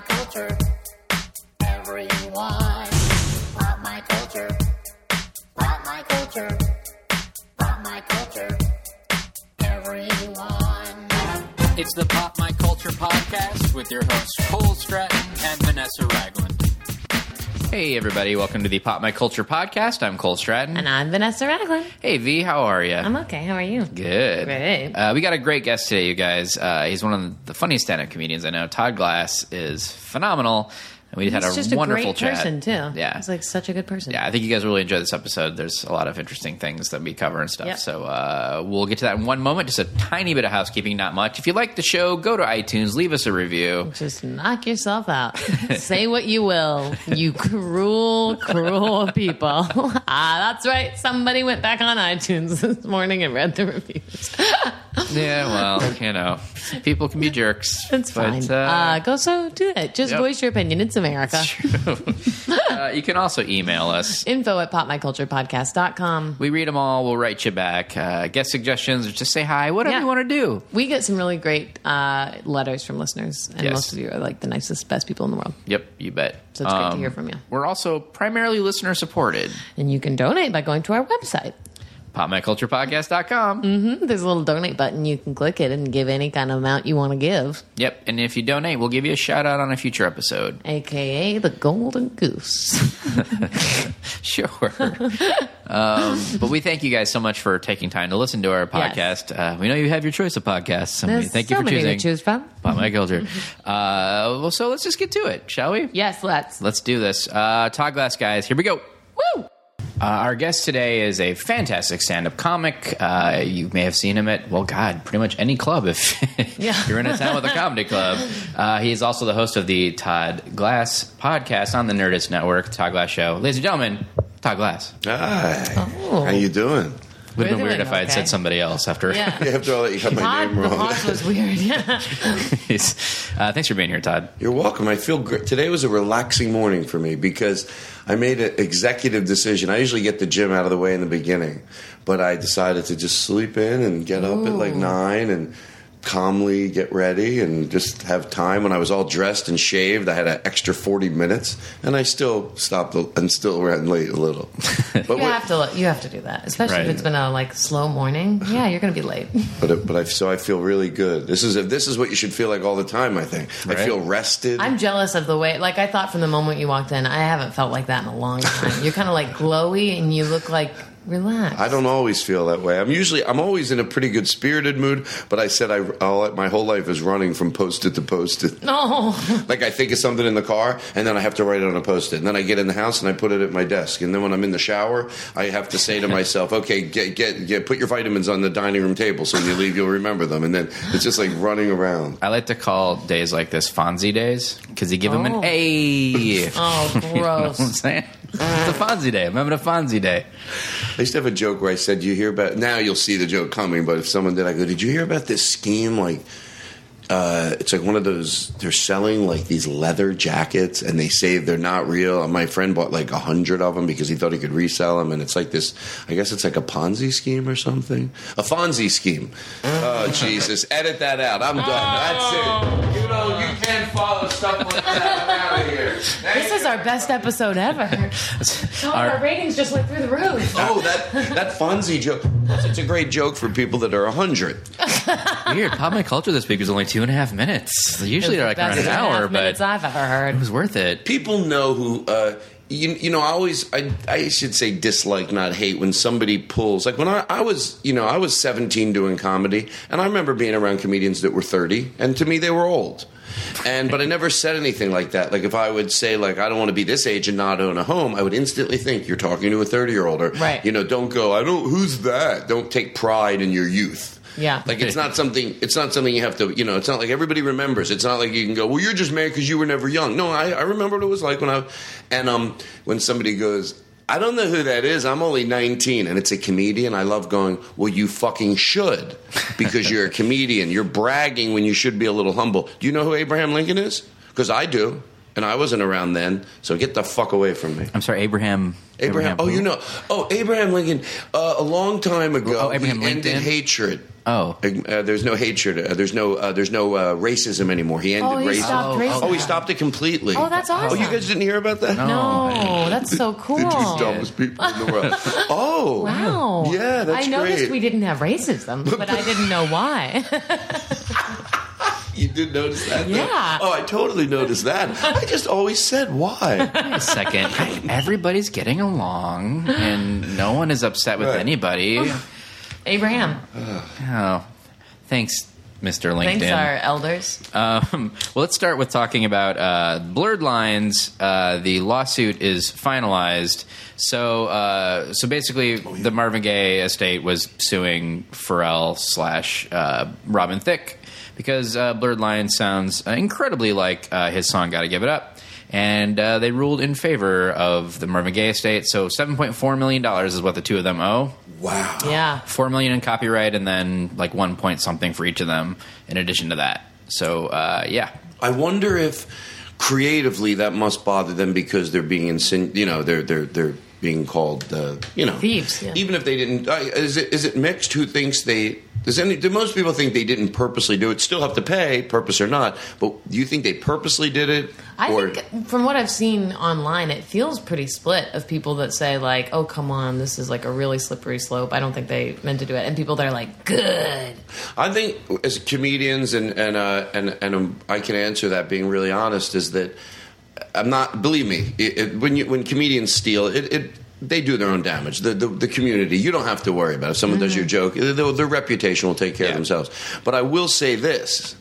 my culture. Everyone, pop my culture. Pop my culture. Pop my culture. Everyone. It's the Pop My Culture podcast with your hosts Cole Stratton and Vanessa Ragland. Hey everybody, welcome to the Pop My Culture podcast. I'm Cole Stratton. And I'm Vanessa Radiglin. Hey V, how are you? I'm okay, how are you? Good. Great. We got a great guest today, you guys. He's one of the funniest stand-up comedians I know. Todd Glass is phenomenal. And we had a wonderful chat. He's just a great person, too. Yeah. He's like such a good person. Yeah, I think you guys really enjoy this episode. There's a lot of interesting things that we cover and stuff. Yep. So we'll get to that in one moment. Just a tiny bit of housekeeping, not much. If you like the show, go to iTunes, leave us a review. Just knock yourself out. Say what you will, you cruel, cruel people. That's right. Somebody went back on iTunes this morning and read the reviews. Yeah, well, you know, people can be jerks. That's fine. Go so do that. Just voice your opinion. It's America. True. You can also email us. Info at popmyculturepodcast.com. We read them all. We'll write you back. Guest suggestions, or just say hi. Whatever you want to do. We get some really great letters from listeners. And most of you are like the nicest, best people in the world. Yep, you bet. So it's great to hear from you. We're also primarily listener supported. And you can donate by going to our website. PopMyCulturePodcast.com. Mm-hmm. There's a little donate button. You can click it and give any kind of amount you want to give. Yep. And if you donate, we'll give you a shout out on a future episode. AKA the Golden Goose. Sure. But we thank you guys so much for taking time to listen to our podcast. Yes. We know you have your choice of podcasts. And thank you for choosing. There's so many to choose from. Pop My Culture. Well, so let's just get to it, shall we? Yes, let's. Let's do this. Todd Glass, guys. Here we go. Woo! Our guest today is a fantastic stand-up comic. You may have seen him at, pretty much any club if you're in a town with a comedy club. He is also the host of the Todd Glass podcast on the Nerdist Network, Todd Glass Show. Ladies and gentlemen, Todd Glass. Hi. Oh. How you doing? It would have been weird if I had said somebody else after. Yeah. After all that, you got my name wrong. The pause was weird. Thanks for being here, Todd. You're welcome. I feel great. Today was a relaxing morning for me because I made an executive decision. I usually get the gym out of the way in the beginning, but I decided to just sleep in and get up at like 9 and calmly get ready and just have time. When I was all dressed and shaved, I had an extra 40 minutes, and I still stopped and still ran late a little. But you have to do that, especially if it's been a slow morning. Yeah, you're going to be late. So I feel really good. This is what you should feel like all the time. I think I feel rested. I'm jealous of the way. I thought from the moment you walked in, I haven't felt like that in a long time. You're kind of glowy, and you look like. Relax. I don't always feel that way. I'm always in a pretty good spirited mood, but I said my whole life is running from post-it to post-it. No. I think of something in the car, and then I have to write it on a post-it. And then I get in the house, and I put it at my desk. And then when I'm in the shower, I have to say to myself, okay, get put your vitamins on the dining room table so when you leave, you'll remember them. And then it's just running around. I like to call days like this Fonzie days, because you give them an A. Oh, gross. You know what I'm saying? It's a Fonzie day. I'm having a Fonzie day. I used to have a joke where I said, "You hear about?" Now you'll see the joke coming. But if someone did, I go, "Did you hear about this scheme? It's one of those. They're selling these leather jackets, and they say they're not real. And my friend bought 100 of them because he thought he could resell them. And it's this. I guess it's a Ponzi scheme or something. A Fonzie scheme. Oh Jesus! Edit that out. I'm done. That's it. You can't follow stuff like that. I'm out of here. This is our best episode ever. Our ratings just went through the roof. Oh, that Fonzie joke. It's a great joke for people that are 100. Weird. Pop My Culture this week was only 2.5 minutes. Usually they're around an hour, but I've ever heard. It was worth it. People know who. You know, I should say dislike, not hate, when somebody pulls. When I was 17 doing comedy, and I remember being around comedians that were 30, and to me they were old. But I never said anything like that. If I would say I don't want to be this age and not own a home, I would instantly think you're talking to a 30-year-old. Right. You know, don't go. Who's that? Don't take pride in your youth. Yeah. It's not something you have to, it's not everybody remembers. It's not you can go, well, you're just married because you were never young. No, I remember what it was when when somebody goes, I don't know who that is. I'm only 19, and it's a comedian. I love going, well, you fucking should, because you're a comedian. You're bragging when you should be a little humble. Do you know who Abraham Lincoln is? Because I do. And I wasn't around then, so get the fuck away from me. I'm sorry, Abraham. Oh, you know. Oh, Abraham Lincoln. A long time ago, ended hatred. Oh, there's no hatred. There's no racism anymore. He ended racism. Oh, he stopped it completely. Oh, that's awesome. Oh, you guys didn't hear about that? No, that's so cool. The two dumbest people in the world. Oh, wow. Yeah, that's great. I noticed we didn't have racism, but I didn't know why. You did notice that? Though? Yeah. Oh, I totally noticed that. I just always said, why? Wait a second. Everybody's getting along, and no one is upset with anybody. Abraham. Oh, thanks, Mr. LinkedIn. Thanks, our elders. Well, let's start with talking about Blurred Lines. The lawsuit is finalized. So basically, the Marvin Gaye estate was suing Pharrell / Robin Thicke because Blurred Lines sounds incredibly like his song Gotta Give It Up. And they ruled in favor of the Marvin Gaye estate. So $7.4 million is what the two of them owe. Wow. Yeah. $4 million in copyright and then like 1 point something for each of them in addition to that. So, yeah. I wonder if creatively that must bother them because they're being they're being called, thieves. Yeah. Even if they didn't, is it mixed? Who thinks they... Do most people think they didn't purposely do it? Still have to pay, purpose or not. But do you think they purposely did it? I think, from what I've seen online, it feels pretty split of people that say, like, oh, come on, this is like a really slippery slope. I don't think they meant to do it. And people that are like, good. I think as comedians, and I can answer that being really honest, is that I'm not, believe me, when comedians steal, they do their own damage. The community, you don't have to worry about it. If someone does your joke, their reputation will take care of themselves. But I will say this.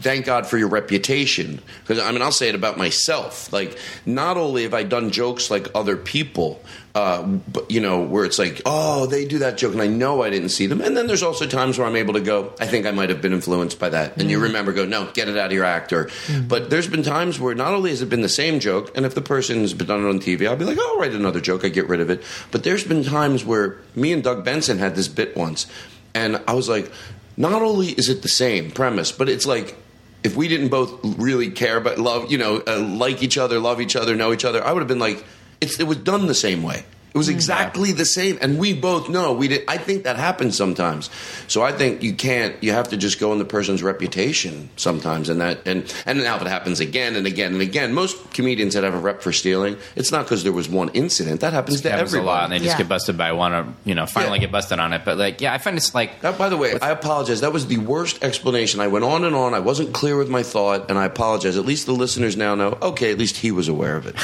Thank God for your reputation. Because, I mean, I'll say it about myself. Like, not only have I done jokes like other people, but, you know, where it's like, oh, they do that joke, and I know I didn't see them. And then there's also times where I'm able to go, I think I might have been influenced by that. And you remember, go, no, get it out of your actor. Mm-hmm. But there's been times where not only has it been the same joke, and if the person's done it on TV, I'll be like, oh, I'll write another joke, I get rid of it. But there's been times where me and Doug Benson had this bit once, and I was like, not only is it the same premise, but it's like if we didn't both really care but love, like each other, love each other, know each other, I would have been like, it was done the same way. It was exactly the same, and we both know we did. I think that happens sometimes. So I think you have to just go on the person's reputation sometimes, and now if it happens again and again and again, most comedians that have a rep for stealing, it's not because there was one incident. That happens to everyone. A lot, and they just get busted by one, or finally get busted on it. But like, I find it's like. That, by the way, I apologize. That was the worst explanation. I went on and on. I wasn't clear with my thought, and I apologize. At least the listeners now know. Okay, at least he was aware of it.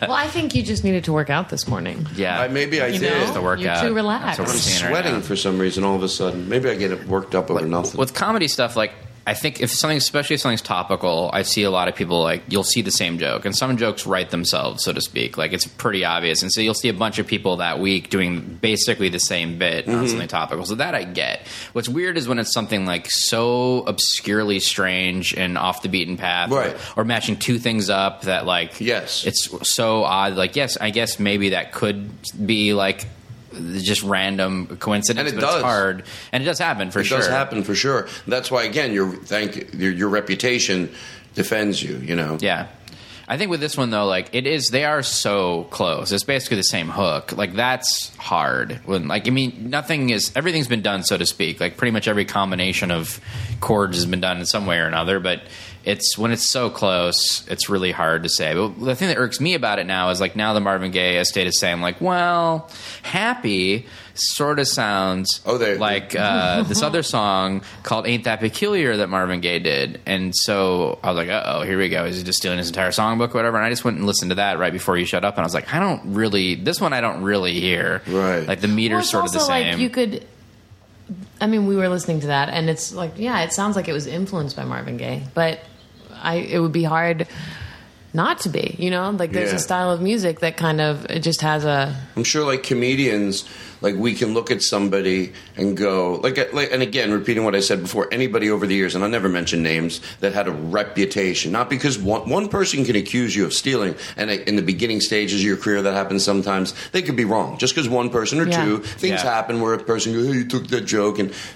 Well, I think you just needed to work out this morning. Yeah. Maybe I did. You're too relaxed. I'm sweating for some reason all of a sudden. Maybe I get it worked up over nothing. With comedy stuff, like, I think especially if something's topical, I see a lot of people, like, you'll see the same joke. And some jokes write themselves, so to speak. Like, it's pretty obvious. And so you'll see a bunch of people that week doing basically the same bit on something topical. So that I get. What's weird is when it's something, like, so obscurely strange and off the beaten path. Right. Or matching two things up that, like, yes, it's so odd. Like, yes, I guess maybe that could be, like, just random coincidence, and it's hard, and it does happen for sure. That's why, again, your reputation defends you. Yeah, I think with this one though, like they are so close. It's basically the same hook. Like that's hard. Everything's been done, so to speak. Like pretty much every combination of chords has been done in some way or another. But when it's so close, it's really hard to say. But the thing that irks me about it now is like now the Marvin Gaye estate is saying like, well, Happy sort of sounds like this other song called Ain't That Peculiar that Marvin Gaye did. And so I was like, uh-oh, here we go. Is he just stealing his entire songbook or whatever? And I just went and listened to that right before you shut up. And I was like, this one I don't really hear. Right. Like the meter's sort of the same. Like you could... I mean, we were listening to that, and it's like, yeah, it sounds like it was influenced by Marvin Gaye, but it would be hard not to be, Like, there's a style of music that kind of, it just has a... I'm sure, like, comedians Like, we can look at somebody and go, like, and again, repeating what I said before, anybody over the years, and I'll never mention names, that had a reputation. Not because one person can accuse you of stealing, and in the beginning stages of your career, that happens sometimes. They could be wrong. Just because one person or two, things happen where a person goes, hey, you took that joke.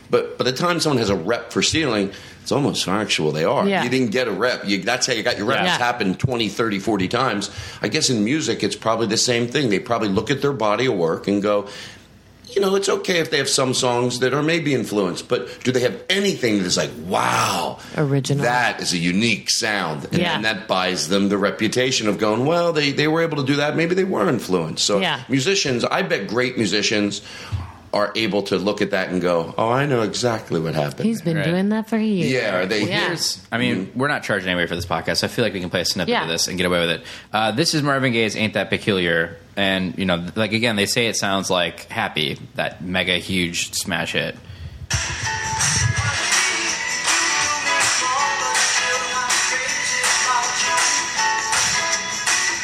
But by the time someone has a rep for stealing, it's almost factual. They are. Yeah. You didn't get a rep. That's how you got your rep. Yeah. It's happened 20, 30, 40 times. I guess in music, it's probably the same thing. They probably look at their body of work and go, you know, it's okay if they have some songs that are maybe influenced, but do they have anything that is like, wow, original? That is a unique sound. And, and that buys them the reputation of going, well, they were able to do that. Maybe they were influenced. So musicians, I bet great musicians are able to look at that and go, oh, I know exactly what happened. He's been doing that for years. Yeah, are they years? I mean, we're not charging anybody for this podcast, so I feel like we can play a snippet of this and get away with it. This is Marvin Gaye's Ain't That Peculiar. And, you know, like, again, they say it sounds like Happy, that mega huge smash hit.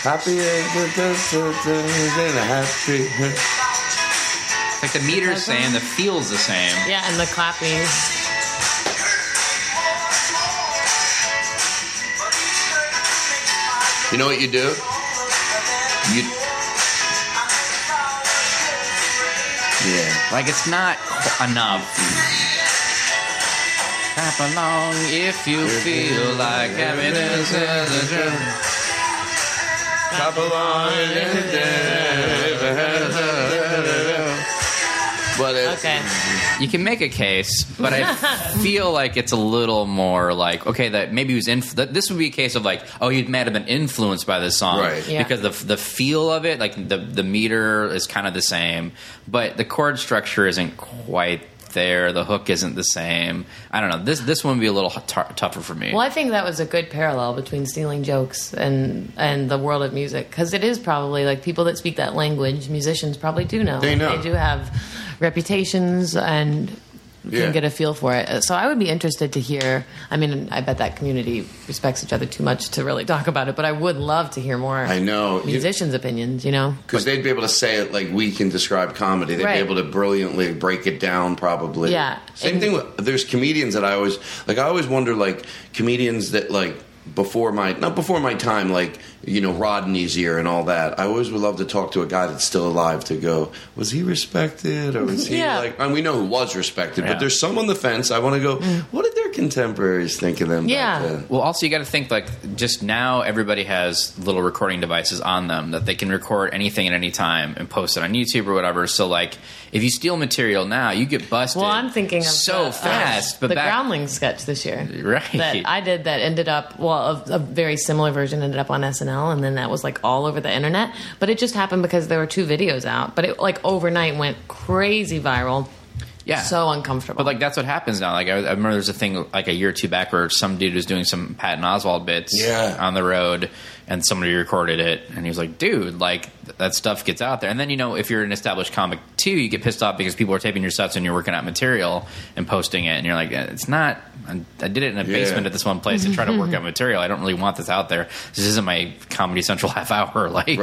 Happy ain't happy. Like, the meter's the same, the feel's the same. Yeah, and the clapping. You know what you do? Yeah. Like, it's not enough. Clap along if you feel like happiness is a dream. Clap along if okay. You can make a case, but I feel like it's a little more like, okay, that maybe he was this would be a case of like, oh, he might have been influenced by this song, because the feel of it, like the meter is kind of the same, but the chord structure isn't quite there. The hook isn't the same. I don't know. This one would be a little tougher for me. Well, I think that was a good parallel between stealing jokes and the world of music, because it is probably like people that speak that language, musicians probably do know. They know. They do have reputations and can get a feel for it. So I would be interested to hear. I mean, I bet that community respects each other too much to really talk about it, but I would love to hear more musicians' opinions, you know? Because they'd be able to say it like we can describe comedy. They'd be able to brilliantly break it down, probably. Yeah. Same thing with, there's comedians that I always wonder, like, comedians that, like, not before my time, like, you know, Rodney's ear and all that. I always would love to talk to a guy that's still alive to go, was he respected, or was he like? And we know who was respected, but there's some on the fence. I want to go, what did their contemporaries think of them? Yeah. Back then? Well, also you got to think, like, just now everybody has little recording devices on them that they can record anything at any time and post it on YouTube or whatever. So, like, if you steal material now, you get busted. Well, I'm thinking of so fast. But the Groundling sketch this year, right? That I did that ended up a very similar version ended up on SNL, and then that was like all over the internet. But it just happened because there were two videos out. But it like overnight went crazy viral. Yeah, so uncomfortable. But like that's what happens now. Like I remember there's a thing like a year or two back where some dude was doing some Patton Oswalt bits on the road, and somebody recorded it, and he was like, "Dude, like that stuff gets out there." And then, you know, if you're an established comic too, you get pissed off because people are taping your sets and you're working out material and posting it, and you're like, "It's not. I did it in a basement at this one place to try to work out material. I don't really want this out there. This isn't my Comedy Central half hour, like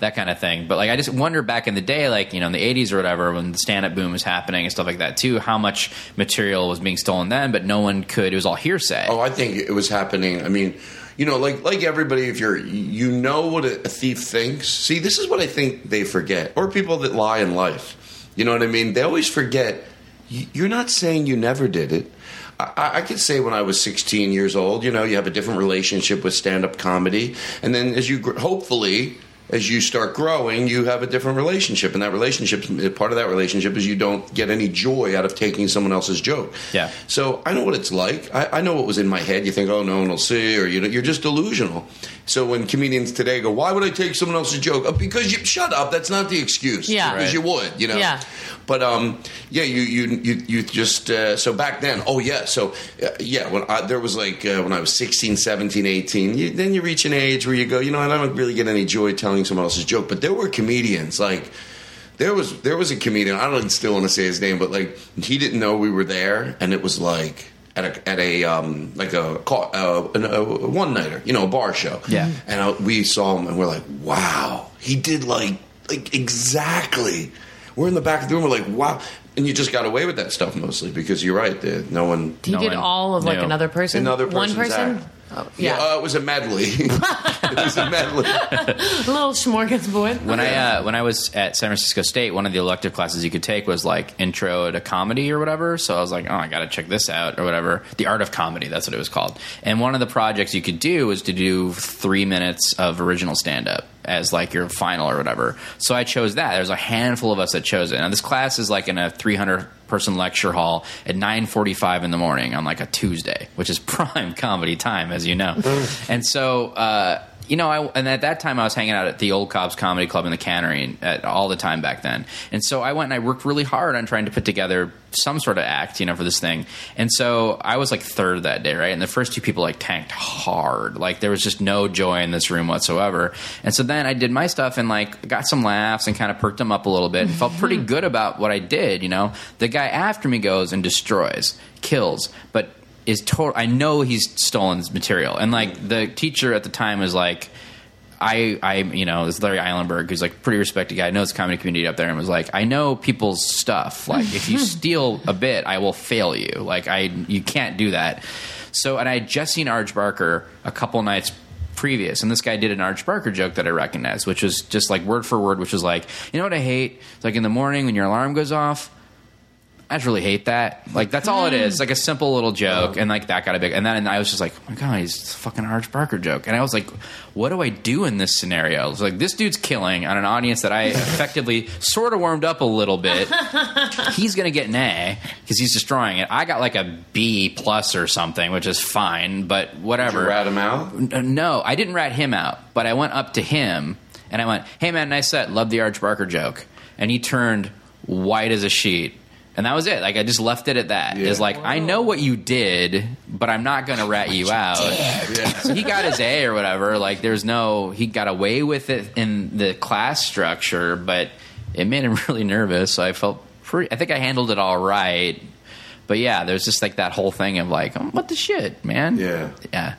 that kind of thing." But like I just wonder back in the day, like, you know, in the '80s or whatever, when the stand up boom was happening and stuff like that too, how much material was being stolen then, but no one could. It was all hearsay. Oh, I think it was happening. I mean, you know, like everybody, if you're, you know what a thief thinks. See, this is what I think they forget, or people that lie in life. You know what I mean? They always forget. You're not saying you never did it. I could say when I was 16 years old, you know, you have a different relationship with stand-up comedy, and then as you hopefully, as you start growing, you have a different relationship. And that relationship, part of that relationship is you don't get any joy out of taking someone else's joke. Yeah. So I know what it's like. I know what was in my head. You think, oh, no one will see, or you know, you're just delusional. So when comedians today go, why would I take someone else's joke? Oh, because you shut up. That's not the excuse. Yeah. Because you would, you know. Yeah. But, yeah, you just, so back then, when there was like, when I was 16, 17, 18, then you reach an age where you go, you know, I don't really get any joy telling someone else's joke. But there were comedians, like, there was a comedian, I don't still want to say his name, but like, he didn't know we were there, and it was like, at a one-nighter, you know, a bar show. Yeah. And we saw him, and we're like, wow, he did like exactly We're in the back of the room. We're like, wow. And you just got away with that stuff mostly because you're right. No one. You did all of like another person? Another person's act. Oh, yeah. It was a medley. It was a medley. A little smorgasbord. When I was at San Francisco State, one of the elective classes you could take was like intro to comedy or whatever. So I was like, oh, I got to check this out or whatever. The Art of Comedy, that's what it was called. And one of the projects you could do was to do 3 minutes of original stand-up as like your final or whatever. So I chose that. There's a handful of us that chose it. Now this class is like in a 300-person lecture hall at 9:45 in the morning on like a Tuesday, which is prime comedy time, as you know. And so, and at that time I was hanging out at the Old Cobb's Comedy Club in the Cannery all the time back then. And so I went and I worked really hard on trying to put together some sort of act, for this thing. And so I was like third that day, right? And the first two people like tanked hard. Like there was just no joy in this room whatsoever. And so then I did my stuff and like got some laughs and kind of perked them up a little bit and felt pretty good about what I did, The guy after me goes and destroys, kills, but is total. I know he's stolen his material, and like the teacher at the time was like, this Larry Eilenberg, who's like pretty respected guy, knows the comedy community up there, and was like, I know people's stuff. Like if you steal a bit, I will fail you. Like you can't do that. So, and I had just seen Arj Barker a couple nights previous, and this guy did an Arj Barker joke that I recognized, which was just like word for word, which was like, you know what I hate? It's like in the morning when your alarm goes off. I just really hate that. Like, that's all it is. Like, a simple little joke. And, like, that got a big... And then I was just like, oh, my God, he's a fucking Arj Barker joke. And I was like, what do I do in this scenario? I was like, this dude's killing on an audience that I effectively sort of warmed up a little bit. He's going to get an A because he's destroying it. I got, like, a B+ or something, which is fine, but whatever. Did you rat him out? No, I didn't rat him out. But I went up to him, and I went, hey, man, nice set. Love the Arj Barker joke. And he turned white as a sheet. And that was it. Like, I just left it at that. Yeah. It's like, whoa. I know what you did, but I'm not going to rat you out. Yeah. So he got his A or whatever. Like, there's no... He got away with it in the class structure, but it made him really nervous. So I felt pretty... I think I handled it all right. But, yeah, there's just, like, that whole thing of, like, what the shit, man? Yeah. Yeah.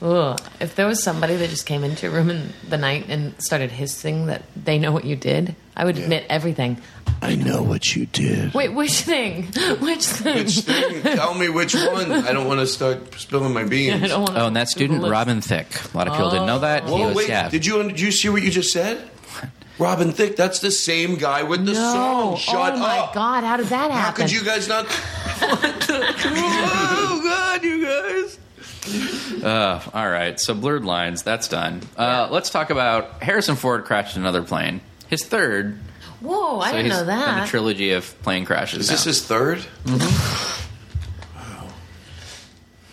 Ugh. If there was somebody that just came into a room in the night and started hissing that they know what you did, I would admit everything. I know what you did. Wait, which thing? Which thing? Which thing? Tell me which one. I don't want to start spilling my beans. Yeah, and that student, Robin Thicke. A lot of people didn't know that. Whoa, did you see what you just said? Robin Thicke, that's the same guy with the song. Shut up. Oh, my God. How did that happen? How could you guys not... Oh, God, you guys. All right. So Blurred Lines, that's done. Let's talk about Harrison Ford crashed another plane. His third. Whoa, I didn't know that. In a trilogy of plane crashes. Is this his third? Mm-hmm. Wow.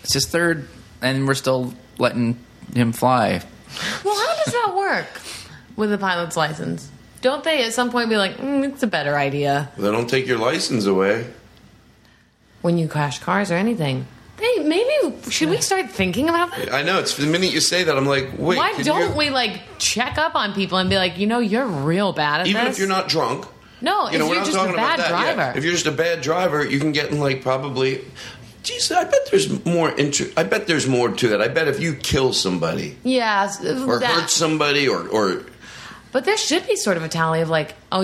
It's his third, and we're still letting him fly. Well, how does that work with a pilot's license? Don't they at some point be like, it's a better idea? Well, they don't take your license away. When you crash cars or anything. Hey, maybe should we start thinking about that? I know. It's the minute you say that, I'm like, wait. Why don't we check up on people and be like, you're real bad at this? Even if you're not drunk. No, if you're just a bad driver. Yeah. If you're just a bad driver, you can get in probably. Geez, I bet there's more. I bet there's more to that. I bet if you kill somebody, or hurt somebody, or. But there should be sort of a tally of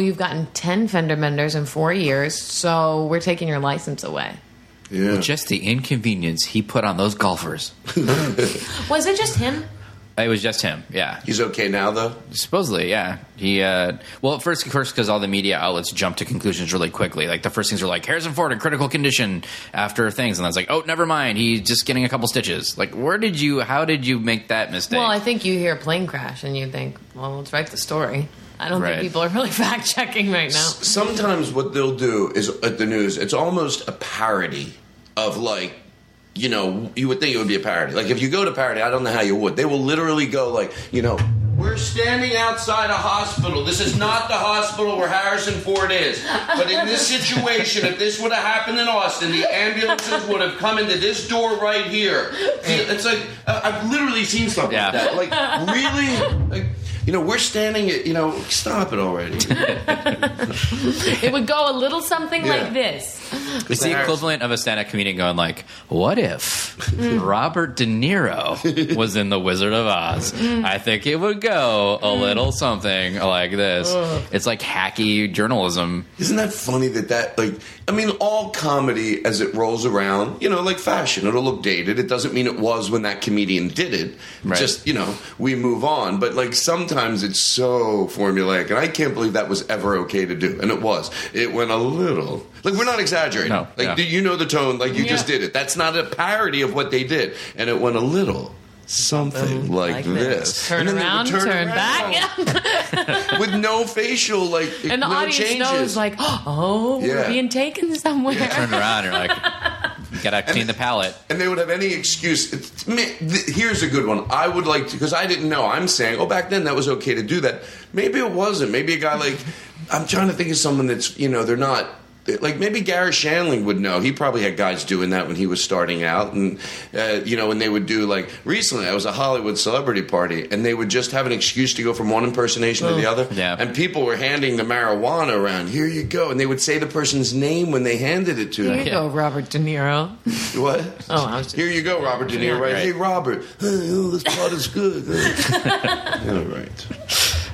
you've gotten 10 fender benders in 4 years, so we're taking your license away. Yeah. Well, just the inconvenience he put on those golfers. Was it just him? It was just him, yeah. He's okay now, though? Supposedly, yeah. He, at first, of course, because all the media outlets jumped to conclusions really quickly. Like, the first things were like, Harrison Ford in critical condition after things. And I was like, oh, never mind. He's just getting a couple stitches. Like, how did you make that mistake? Well, I think you hear a plane crash and you think, well, let's write the story. I don't think people are really fact-checking right now. Sometimes what they'll do is, at the news, it's almost a parody of, you would think it would be a parody. Like, if you go to parody, I don't know how you would. They will literally go, we're standing outside a hospital. This is not the hospital where Harrison Ford is. But in this situation, if this would have happened in Austin, the ambulances would have come into this door right here. It's like, I've literally seen something like that. Like, really? Like... we're standing at, stop it already. It would go a little something like this. It's the equivalent of a stand-up comedian going like, what if Robert De Niro was in The Wizard of Oz? I think it would go a little something like this. It's like hacky journalism. Isn't that funny that like, I mean, all comedy as it rolls around, you know, like fashion, it'll look dated. It doesn't mean it was when that comedian did it. Right. Just, you know, we move on. But like sometimes it's so formulaic, and I can't believe that was ever okay to do. And it was. It went a little, like, we're not exaggerating. No, like, do you know the tone? Like, you just did it. That's not a parody of what they did. And it went a little something like this. Turn around, turn back. With no facial, like, and the audience knows, like, oh, we're being taken somewhere. Yeah. Turn around, you're like, you gotta clean the palate. And they would have any excuse. Here's a good one. I would like to, because I didn't know. I'm saying, oh, back then that was okay to do that. Maybe it wasn't. Maybe a guy like, I'm trying to think of someone that's, you know, they're not. Like, maybe Gary Shandling would know. He probably had guys doing that when he was starting out. And, you know, and they would do, like, recently I was a Hollywood celebrity party, and they would just have an excuse to go from one impersonation to the other. Yeah. And people were handing the marijuana around. Here you go. And they would say the person's name when they handed it to them. Here you go, Robert De Niro. What? Oh, I was just... Here you go, Robert De Niro. Right? Hey, Robert. Oh, this pot is good. All right.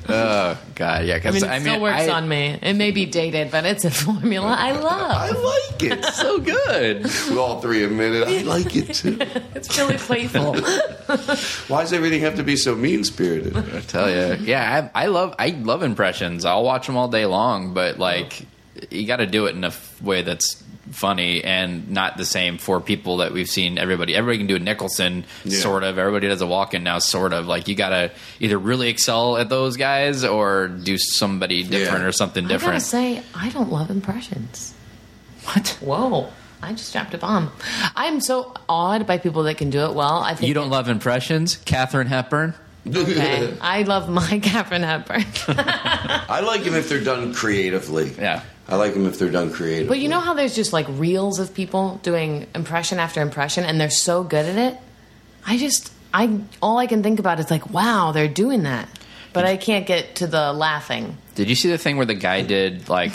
Oh, God, yeah. Cause, I mean, it still works on me. It may be dated, but it's a formula I love. I like it. It's so good. We all three admit it. I like it, too. It's really playful. Why does everything have to be so mean-spirited? I tell you. Yeah, I love impressions. I'll watch them all day long, but, like, you got to do it in a way that's funny and not the same for people that we've seen. Everybody can do a Nicholson, sort of. Everybody does a walk-in now, sort of. Like, you gotta either really excel at those guys or do somebody different or something different. I gotta say, I don't love impressions. What? Whoa. I just dropped a bomb. I'm so awed by people that can do it well. I think you don't love impressions? Catherine Hepburn? Okay. I love my Catherine Hepburn. I like them if they're done creatively. Yeah. I like them if they're done creatively. But you know how there's just like reels of people doing impression after impression, and they're so good at it? All I can think about is like, wow, they're doing that. But I can't get to the laughing. Did you see the thing where the guy did like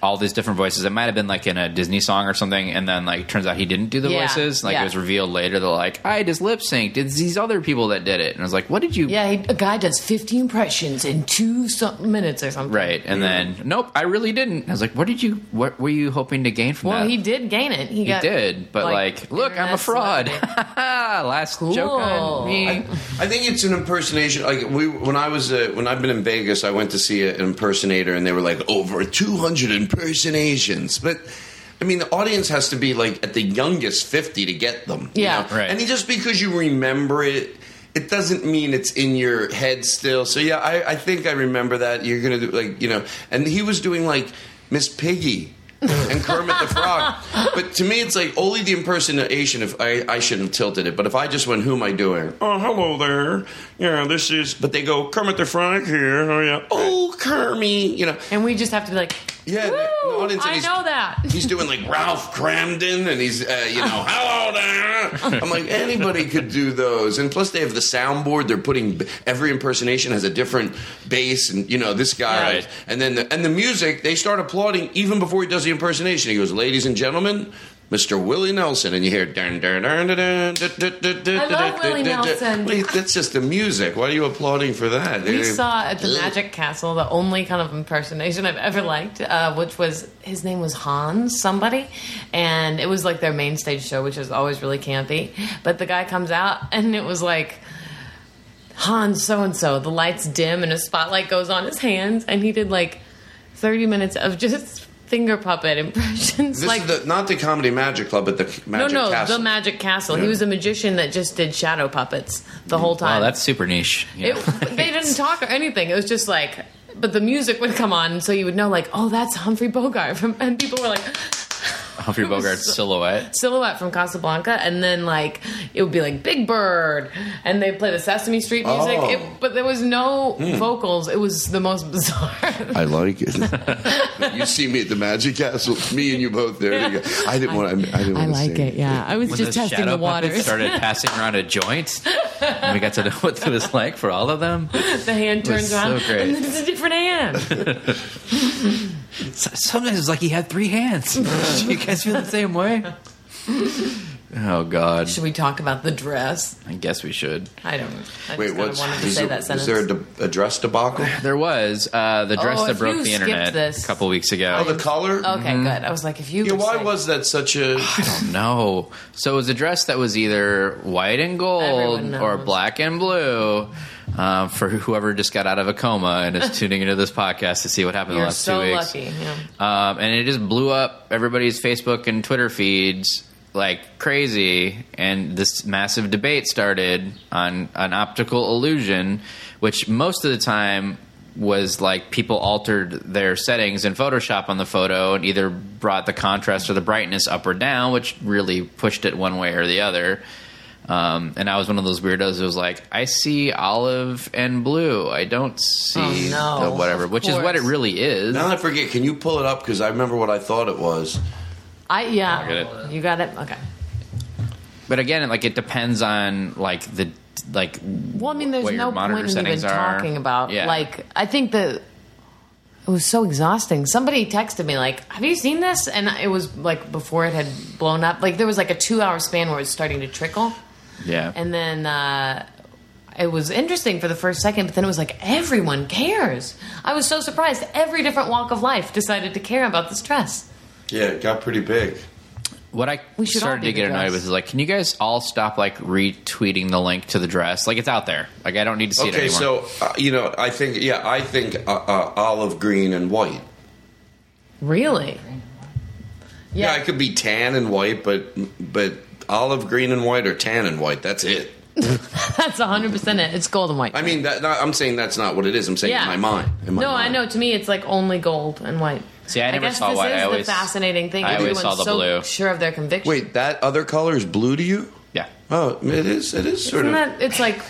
all these different voices? It might have been like in a Disney song or something, and then like turns out he didn't do the voices. Like it was revealed later. They're like, I just lip synced. It's these other people that did it. And I was like, what did you? Yeah, a guy does 50 impressions in 2 minutes or something. Right, and then nope, I really didn't. And I was like, what were you hoping to gain from that? Well, he did gain it. He did, but like look, I'm a fraud. Last joke on me. I think it's an impersonation. Like when I've been in Vegas, I went to see an impersonator, and they were like over 200 impersonations, but I mean the audience has to be like at the youngest 50 to get them. Yeah, you know? Right. And just because you remember it, it doesn't mean it's in your head still. So yeah, I think I remember that you're gonna do like, you know, and he was doing like Miss Piggy and Kermit the Frog. But to me, it's like only the impersonation. If I shouldn't have tilted it, but if I just went, who am I doing? Oh, hello there. Yeah, this is. But they go Kermit the Frog here. Oh yeah. Oh, Kermie. You know. And we just have to be like. Yeah, woo, I know that. He's doing like Ralph Cramden, and he's, you know, hello there. I'm like, anybody could do those. And plus they have the soundboard. They're putting, every impersonation has a different bass and, you know, this guy. Right. And then the music, they start applauding even before he does the impersonation. He goes, ladies and gentlemen, Mr. Willie Nelson, and you hear dun dun dun dun dun dun dun dun. I love Willie Nelson. That's just the music. Why are you applauding for that? We saw at the Magic Castle the only kind of impersonation I've ever liked, which was his name was Hans somebody, and it was like their main stage show, which is always really campy. But the guy comes out, and it was like, Hans so and so. The lights dim, and a spotlight goes on his hands, and he did like 30 minutes of just finger puppet impressions. This like is not the Comedy Magic Club, but the Magic Castle. The Magic Castle. Yeah. He was a magician that just did shadow puppets the whole time. Wow, that's super niche. Yeah. They didn't talk or anything. It was just like, but the music would come on, so you would know like, oh, that's Humphrey Bogart. And people were like... Humphrey Bogart's Silhouette. Silhouette from Casablanca. And then like it would be like Big Bird, and they play the Sesame Street music. Oh. But there was no vocals. It was the most bizarre. I like it. You see me at the Magic Castle. Me and you both there. Yeah. I didn't want to sing it. Yeah, I was just testing the waters. When started passing around a joint, and we got to know what it was like for all of them. The hand turns around, so great. And it's a different hand. Sometimes it's like he had three hands. Do you guys feel the same way? Oh, God. Should we talk about the dress? I guess we should. I just wanted to say that sentence. Was there a dress debacle? There was. The dress that broke the internet a couple weeks ago. Oh, the color? Okay, good. I was like, if you... Yeah, why was that such a... I don't know. So it was a dress that was either white and gold or black and blue... for whoever just got out of a coma and is tuning into this podcast to see what happened the last 2 weeks. You're so lucky. Yeah. And it just blew up everybody's Facebook and Twitter feeds like crazy. And this massive debate started on an optical illusion, which most of the time was like people altered their settings in Photoshop on the photo and either brought the contrast or the brightness up or down, which really pushed it one way or the other. And I was one of those weirdos who was like, I see olive and blue. I don't see the whatever, which is what it really is. Now that I forget, can you pull it up? Because I remember what I thought it was. Yeah. You got it? Okay. But again, like, it depends on, like, the, like, well, I mean, there's no point in even talking about. Yeah. Like, I think that it was so exhausting. Somebody texted me, like, have you seen this? And it was, like, before it had blown up. Like, there was, like, a 2-hour span where it was starting to trickle. Yeah. And then it was interesting for the first second, but then it was like, everyone cares. I was so surprised. Every different walk of life decided to care about this dress. Yeah, it got pretty big. What I started to get annoyed with is like, can you guys all stop like retweeting the link to the dress? Like, it's out there. Like, I don't need to see it anymore. Okay, so, I think olive green and white. Really? Yeah, it could be tan and white, but... Olive green and white or tan and white. That's it. That's 100% it. It's gold and white. I mean, I'm saying that's not what it is. I'm saying in my mind. I know. To me, it's like only gold and white. See, I never saw white. I guess this is the fascinating thing. I always saw the blue. Sure of their conviction. Wait, that other color is blue to you? Yeah. Oh, it is sort of. It's like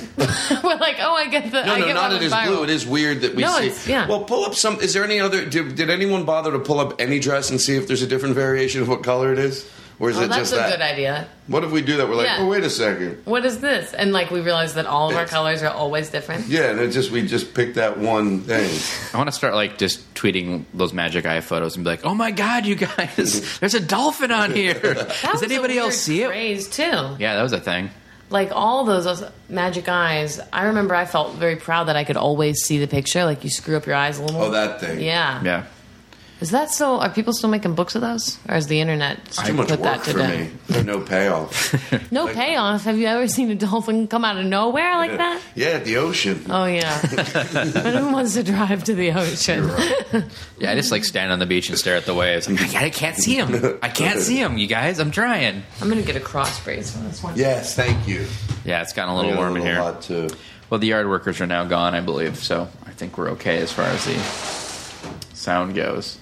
we're like, I get the. No, not it is blue. It is weird that we see. Yeah. Well, pull up some. Is there any other? Did anyone bother to pull up any dress and see if there's a different variation of what color it is? Or is it just that? That's a good idea. What if we do that? We're like, wait a second. What is this? And like we realize that all of our colors are always different. Yeah, and we just picked that one thing. I want to start like just tweeting those Magic Eye photos and be like, oh my God, you guys, there's a dolphin on here. Does anybody else see it? That was a weird phrase too. Yeah, that was a thing. Like all those Magic Eyes, I remember I felt very proud that I could always see the picture. Like you screw up your eyes a little more. Oh, that thing. Yeah. Yeah. Is that still? Are people still making books of those, or is the internet too much put work that to for death? Me? There's no payoff. No payoff. Have you ever seen a dolphin come out of nowhere like that? Yeah, at the ocean. Oh yeah. But who wants to drive to the ocean? You're right. Yeah, I just like stand on the beach and stare at the waves. Like, I can't see him. I can't see him. You guys, I'm trying. I'm gonna get a cross brace on this one. Yes, thank you. Yeah, it's gotten a little warm in here. Hot too. Well, the yard workers are now gone, I believe. So I think we're okay as far as the sound goes.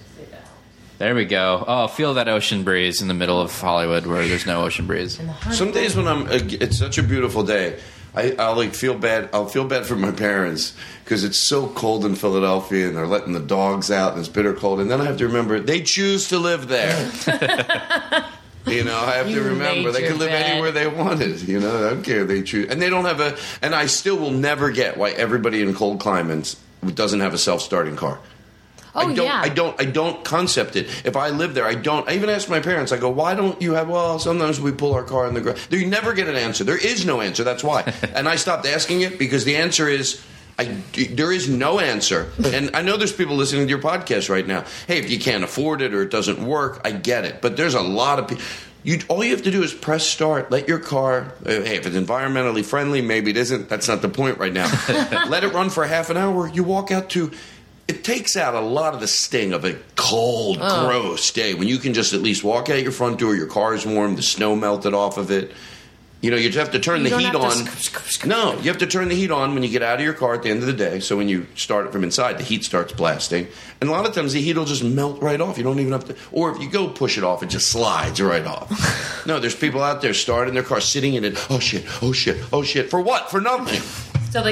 There we go. Oh, feel that ocean breeze in the middle of Hollywood where there's no ocean breeze. Some days when it's such a beautiful day, I'll like feel bad. I'll feel bad for my parents because it's so cold in Philadelphia and they're letting the dogs out and it's bitter cold. And then I have to remember they choose to live there. I have to remember they could live anywhere they wanted. I don't care. They choose, and they don't have a. And I still will never get why everybody in cold climates doesn't have a self-starting car. Oh, I don't concept it. If I live there, I even ask my parents, I go, why don't you have, sometimes we pull our car in the garage. You never get an answer. There is no answer. That's why. And I stopped asking it because the answer is, there is no answer. And I know there's people listening to your podcast right now. Hey, if you can't afford it or it doesn't work, I get it. But there's a lot of people. All you have to do is press start, let your car, hey, if it's environmentally friendly, maybe it isn't. That's not the point right now. Let it run for half an hour. You walk out to... It takes out a lot of the sting of a cold, gross day when you can just at least walk out your front door, your car's warm, the snow melted off of it. You just have to turn the heat on. You have to turn the heat on when you get out of your car at the end of the day. So when you start it from inside, the heat starts blasting. And a lot of times the heat will just melt right off. You don't even have to. Or if you go push it off, it just slides right off. No, there's people out there starting their car, sitting in it. Oh, shit. Oh, shit. Oh, shit. For what? For nothing. So they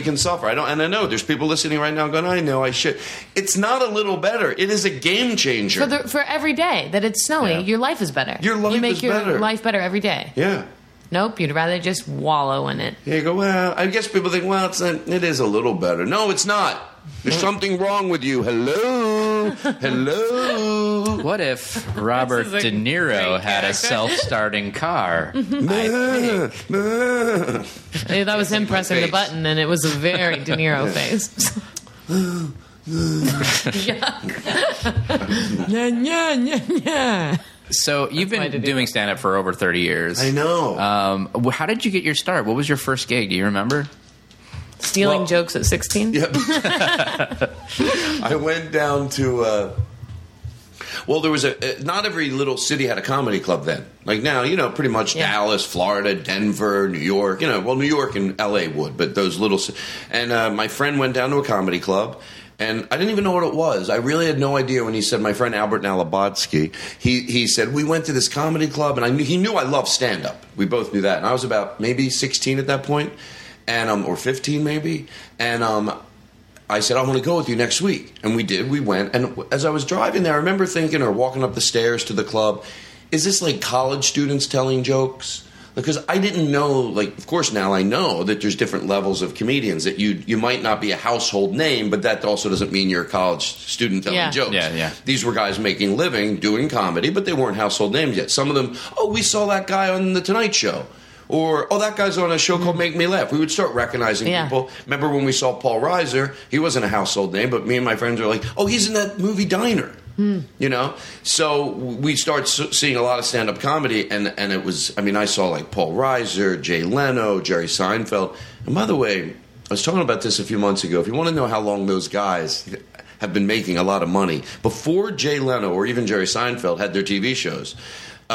can suffer. I know there's people listening right now going, I know I should. It's not a little better. It is a game changer. For every day that it's snowy, your life is better. You make your life better every day. Yeah. Nope, you'd rather just wallow in it. Yeah, you go, I guess people think, it is a little better. No, it's not. There's something wrong with you. Hello? Hello? What if Robert De Niro had a self-starting car? Hey, that was him pressing the button, and it was a very De Niro face. Yuck. Yeah, yeah, yeah, yeah. So you've been doing stand-up for over 30 years. I know. How did you get your start? What was your first gig? Do you remember? Stealing jokes at 16? Yep. I went down to... well, there was a... not every little city had a comedy club then. Like now, you know, pretty much Dallas, Florida, Denver, New York. You know, well, New York and L.A. would, but those little... And my friend went down to a comedy club, and I didn't even know what it was. I really had no idea when he said, my friend Albert Nalibotsky, he said, we went to this comedy club, and he knew I loved stand-up. We both knew that. And I was about maybe 16 at that point. And or 15 maybe, and I said, I want to go with you next week, and we did. We went, and as I was driving there, I remember thinking, or walking up the stairs to the club, is this like college students telling jokes? Because I didn't know, like, of course now I know that there's different levels of comedians, that you might not be a household name, but that also doesn't mean you're a college student telling jokes. Yeah, yeah. These were guys making a living doing comedy, but they weren't household names yet. Some of them, oh, we saw that guy on the Tonight Show. Or, oh, that guy's on a show called Make Me Laugh. We would start recognizing people. Remember when we saw Paul Reiser? He wasn't a household name, but me and my friends were like, oh, he's in that movie Diner. You know? So we start seeing a lot of stand-up comedy, and it was, I mean, I saw like Paul Reiser, Jay Leno, Jerry Seinfeld. And by the way, I was talking about this a few months ago. If you want to know how long those guys have been making a lot of money, before Jay Leno or even Jerry Seinfeld had their TV shows,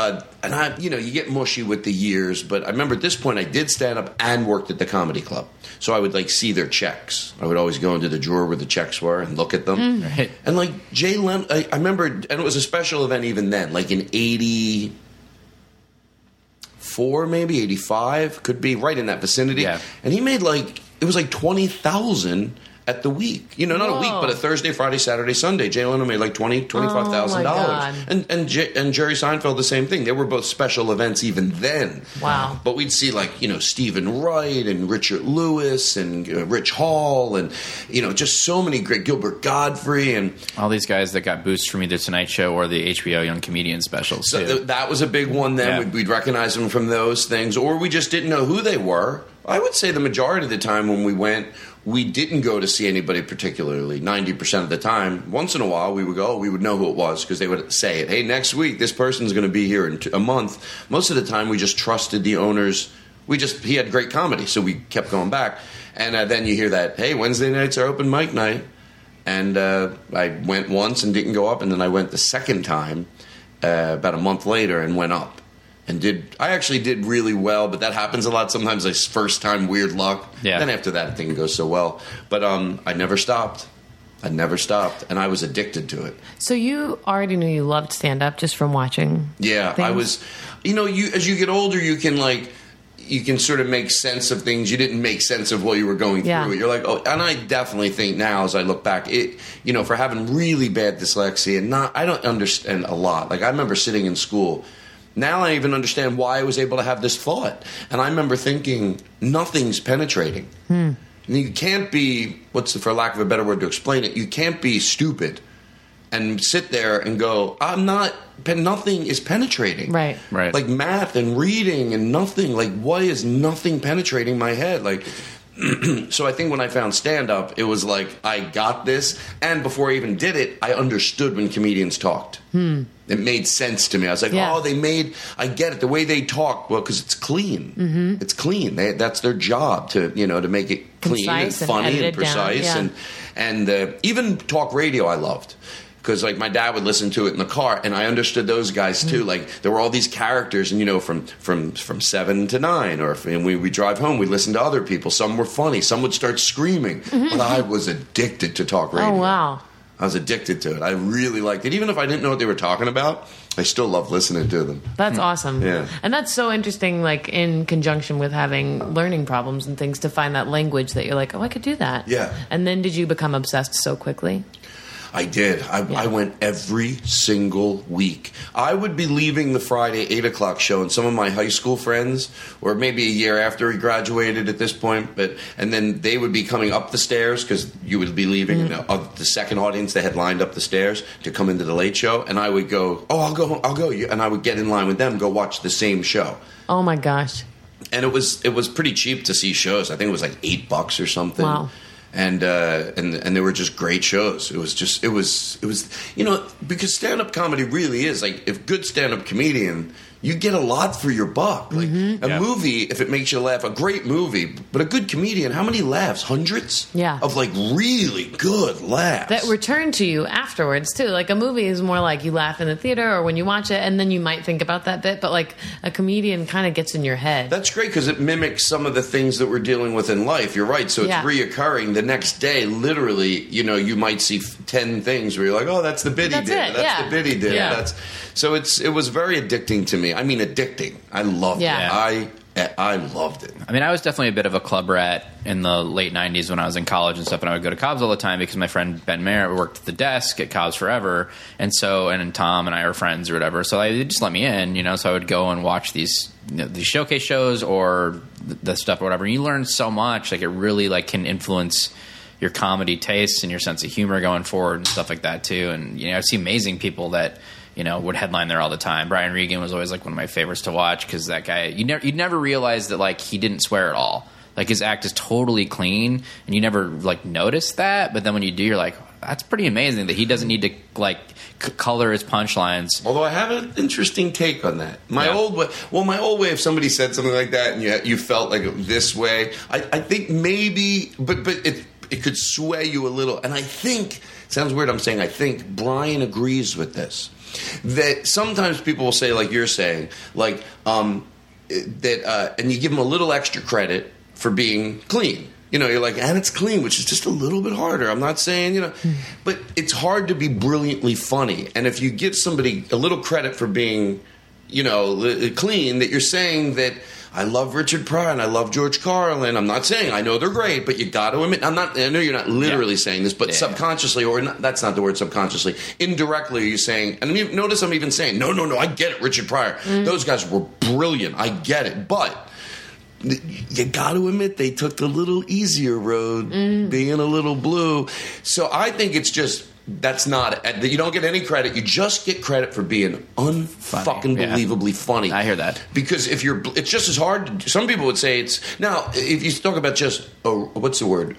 and I, you know, you get mushy with the years, but I remember at this point I did stand up and worked at the comedy club, so I would like see their checks. I would always go into the drawer where the checks were and look at them. Right. And like Jay Leno, I remember, and it was a special event even then, like in 84, maybe 85, could be right in that vicinity. Yeah. And he made like, it was like $20,000 at the week. You know, not a week, but a Thursday, Friday, Saturday, Sunday. Jay Leno made like $25,000. And Jerry Seinfeld, the same thing. They were both special events even then. Wow. But we'd see like, you know, Stephen Wright and Richard Lewis and Rich Hall and, you know, just so many great, Gilbert Godfrey and... all these guys that got boosts from either Tonight Show or the HBO Young Comedian specials. So that was a big one then. Yeah. We'd recognize them from those things, or we just didn't know who they were. I would say the majority of the time when we went... we didn't go to see anybody particularly, 90% of the time. Once in a while, we would go, we would know who it was because they would say it. Hey, next week, this person's going to be here in a month. Most of the time, we just trusted the owners. He had great comedy, so we kept going back. And then you hear that, hey, Wednesday nights are open mic night. And I went once and didn't go up, and then I went the second time about a month later and went up. And I actually did really well, but that happens a lot sometimes. Like first time, weird luck. Yeah. Then after that, it didn't go so well. But I never stopped. And I was addicted to it. So you already knew you loved stand-up just from watching things? I was... You know, as you get older, you can like... you can sort of make sense of things you didn't make sense of while you were going through it. You're like, oh, and I definitely think now as I look back, it, you know, for having really bad dyslexia and not... I don't understand a lot. Like I remember sitting in school... now I even understand why I was able to have this thought. And I remember thinking, nothing's penetrating. And you can't be, for lack of a better word to explain it, you can't be stupid and sit there and go, nothing is penetrating. Right. Like math and reading and nothing. Like, why is nothing penetrating my head? Like, so I think when I found stand-up, it was like, I got this. And before I even did it, I understood when comedians talked. It made sense to me. I was like, I get it. The way they talk, because it's clean. It's clean. That's their job to make it clean concise and funny and precise. And even talk radio I loved. Because, like, my dad would listen to it in the car, and I understood those guys, too. Like, there were all these characters, and, you know, from 7 to 9, or and we drive home, we listen to other people. Some were funny. Some would start screaming. But I was addicted to talk radio. Oh, wow. I was addicted to it. I really liked it. Even if I didn't know what they were talking about, I still love listening to them. That's awesome. Yeah. And that's so interesting, like, in conjunction with having learning problems and things, to find that language that you're like, oh, I could do that. Yeah. And then did you become obsessed so quickly? I did. I went every single week. I would be leaving the Friday 8 o'clock show, and some of my high school friends, or maybe a year after he graduated at this point, and then they would be coming up the stairs, because you would be leaving the second audience that had lined up the stairs to come into the late show, and I would go, oh, I'll go home, I'll go. And I would get in line with them, go watch the same show. Oh, my gosh. And it was pretty cheap to see shows. I think it was like $8 or something. Wow. And they were just great shows. It was because stand-up comedy really is like, if good stand-up comedian, you get a lot for your buck. Like a movie, if it makes you laugh, a great movie, but a good comedian, how many laughs? Hundreds? Yeah. Of like really good laughs. That return to you afterwards too. Like a movie is more like you laugh in the theater or when you watch it and then you might think about that bit, but like a comedian kind of gets in your head. That's great because it mimics some of the things that we're dealing with in life. You're right. So it's reoccurring. The next day, literally, you might see 10 things where you're like, oh, that's the bit he did. That's the bit he did. Yeah. So it was very addicting to me. Addicting. I loved it. I loved it. I mean, I was definitely a bit of a club rat in the late 90s when I was in college and stuff, and I would go to Cobb's all the time because my friend Ben Merritt worked at the desk at Cobb's forever, and Tom and I are friends or whatever, so they just let me in, so I would go and watch these the showcase shows or the stuff or whatever, and you learn so much. Like, it really like can influence your comedy tastes and your sense of humor going forward and stuff like that too. And I see amazing people that would headline there all the time. Brian Regan was always like one of my favorites to watch because that guy, you'd never realize that like he didn't swear at all. Like his act is totally clean and you never like notice that. But then when you do, you're like, that's pretty amazing that he doesn't need to like color his punchlines. Although I have an interesting take on that. My old way, if somebody said something like that and you felt like this way, I think maybe, but it could sway you a little. And I think, sounds weird I'm saying I think, Brian agrees with this. That sometimes people will say, like you're saying, like and you give them a little extra credit for being clean. You're like, and it's clean, which is just a little bit harder. I'm not saying, but it's hard to be brilliantly funny. And if you give somebody a little credit for being, clean, that you're saying that I love Richard Pryor and I love George Carlin. I'm not saying I know they're great, but you got to admit, I know you're not literally saying this, but subconsciously, or not, that's not the word subconsciously, indirectly you're saying, and notice I'm even saying, no, I get it, Richard Pryor. Those guys were brilliant. I get it. But you got to admit they took the little easier road, being a little blue. So I think it's just, that's not – you don't get any credit. You just get credit for being un-fucking-believably funny. I hear that. Because if you're – it's just as hard – some people would say it's – now, if you talk about just what's the word?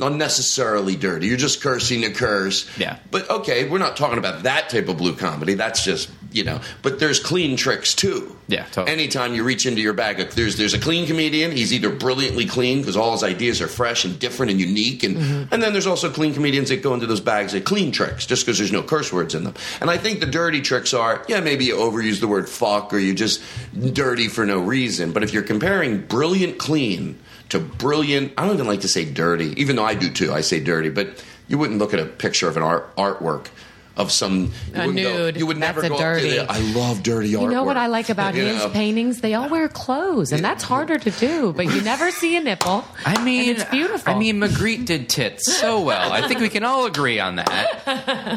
Unnecessarily dirty. You're just cursing a curse. Yeah. But, okay, we're not talking about that type of blue comedy. That's just – but there's clean tricks too. Yeah, totally. Anytime you reach into your bag, there's a clean comedian. He's either brilliantly clean because all his ideas are fresh and different and unique, and then there's also clean comedians that go into those bags of clean tricks just because there's no curse words in them. And I think the dirty tricks are, maybe you overuse the word fuck or you just dirty for no reason. But if you're comparing brilliant clean to brilliant, I don't even like to say dirty, even though I do too. I say dirty, but you wouldn't look at a picture of an artwork. Of some a nude. You would never go up to the, I love dirty artwork. You know what I like about his paintings? They all wear clothes, and that's harder to do. But you never see a nipple. I mean, and it's beautiful. I mean, Magritte did tits so well. I think we can all agree on that.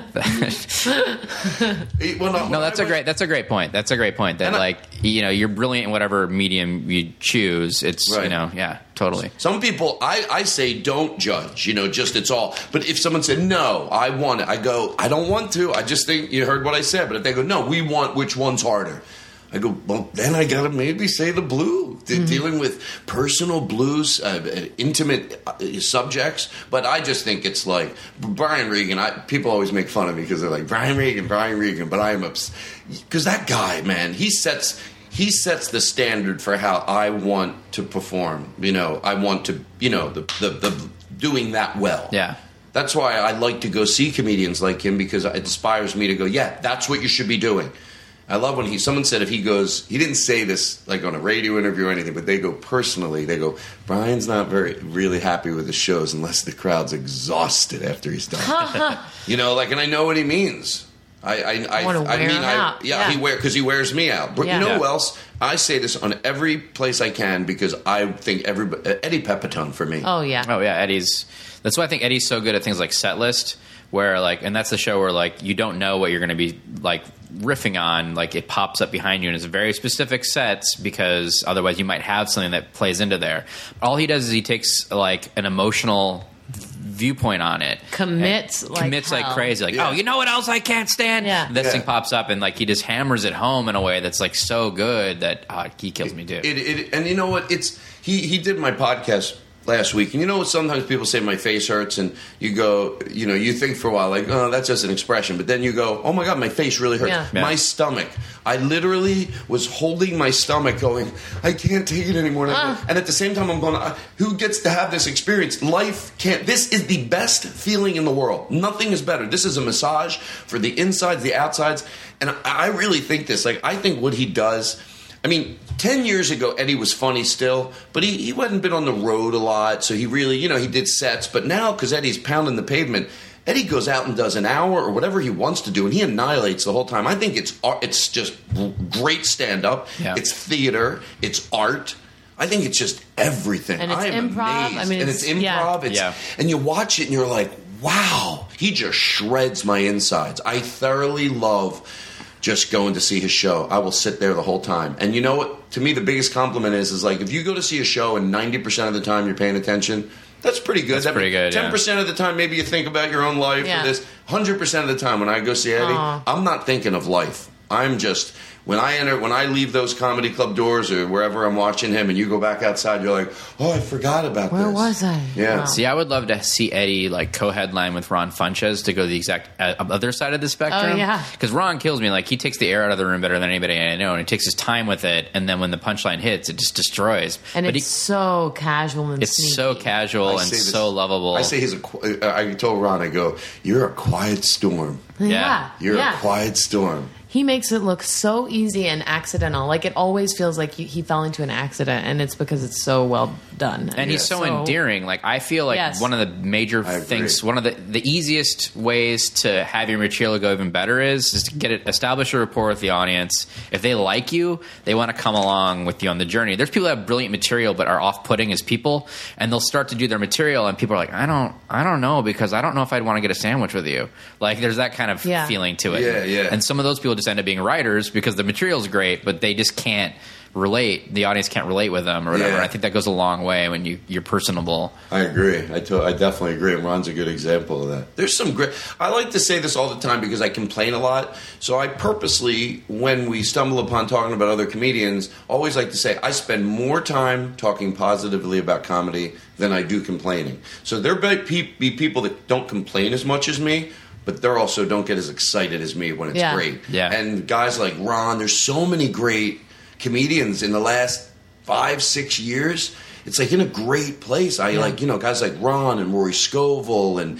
No, that's a great point. That's a great point. That you're brilliant in whatever medium you choose. It's right. Totally. Some people, I say don't judge, just it's all. But if someone said, no, I want it, I go, I don't want to. I just think you heard what I said. But if they go, no, we want which one's harder. I go, well, then I got to maybe say the blue. Dealing with personal blues, intimate subjects. But I just think it's like Brian Regan. People always make fun of me because they're like, Brian Regan. But I am obsessed. Because that guy, man, he sets the standard for how I want to perform. I want to, the doing that well. Yeah. That's why I like to go see comedians like him because it inspires me to go, that's what you should be doing. I love when someone said if he goes, he didn't say this like on a radio interview or anything, but they go, Brian's not really happy with his shows unless the crowd's exhausted after he's done. And I know what he means. I want to wear him out. Because he wears me out. But who else? I say this on every place I can because I think Eddie Pepitone for me. Oh, yeah. Eddie's... That's why I think Eddie's so good at things like set list, where like, and that's the show where like you don't know what you're going to be like riffing on, like it pops up behind you and it's very specific sets because otherwise you might have something that plays into there. All he does is he takes like an emotional viewpoint on it, commits like crazy, like oh, you know what else I can't stand? This thing pops up and like he just hammers it home in a way that's like so good that he kills me too. And you know what? It's he did my podcast last week, and you know what? Sometimes people say my face hurts, and you go, you know, you think for a while like oh, that's just an expression, but then you go, oh my god, my face really hurts. My stomach. I literally was holding my stomach going, I can't take it anymore. And at the same time, I'm going, who gets to have this experience? Life can't. This is the best feeling in the world. Nothing is better. This is a massage for the insides, the outsides. And I really think this. Like, I think what he does, I mean, 10 years ago, Eddie was funny still, but he hadn't been on the road a lot. So he really, you know, he did sets. But now, because Eddie's pounding the pavement, Eddie goes out and does an hour or whatever he wants to do, and he annihilates the whole time. I think it's just great stand-up. Yeah. It's theater. It's art. I think it's just everything. And it's improv. Amazed. I mean, it's improv. Yeah. And you watch it, and you're like, wow. He just shreds my insides. I thoroughly love just going to see his show. I will sit there the whole time. And you know what? To me, the biggest compliment is like if you go to see a show and 90% of the time you're paying attention – that's pretty good. That's pretty good. 10% of the time, maybe you think about your own life or this. 100% of the time, when I go see Eddie, I'm not thinking of life. I'm just when I leave those comedy club doors or wherever I'm watching him, and you go back outside, you're like, oh, I forgot about this. Where was I? Yeah. Wow. See, I would love to see Eddie like co-headline with Ron Funches to go the exact other side of the spectrum. Oh yeah. Because Ron kills me. Like he takes the air out of the room better than anybody I know, and he takes his time with it. And then when the punchline hits, it just destroys. And but it's so casual and sneaky. It's so casual and so lovable. I say I told Ron, I go, you're a quiet storm. Yeah. You're a quiet storm. He makes it look so easy and accidental. Like, it always feels like he fell into an accident, and it's because it's so well done. And he's so endearing. Like, I feel like one of the major things, one of the easiest ways to have your material go even better is to establish a rapport with the audience. If they like you, they want to come along with you on the journey. There's people that have brilliant material but are off-putting as people, and they'll start to do their material, and people are like, I don't know, because I don't know if I'd want to get a sandwich with you. Like, there's that kind of feeling to it. Yeah, yeah. And some of those people just end up being writers because the material's great, but they just can't relate. The audience can't relate with them or whatever. Yeah. I think that goes a long way when you're personable. I agree. I definitely agree. Ron's a good example of that. There's some great. I like to say this all the time because I complain a lot. So I purposely, when we stumble upon talking about other comedians, always like to say I spend more time talking positively about comedy than I do complaining. So there might be people that don't complain as much as me, but they also don't get as excited as me when it's great. Yeah. And guys like Ron, there's so many great comedians in the last 5-6 years. It's like in a great place. I like, you know, guys like Ron and Rory Scovel and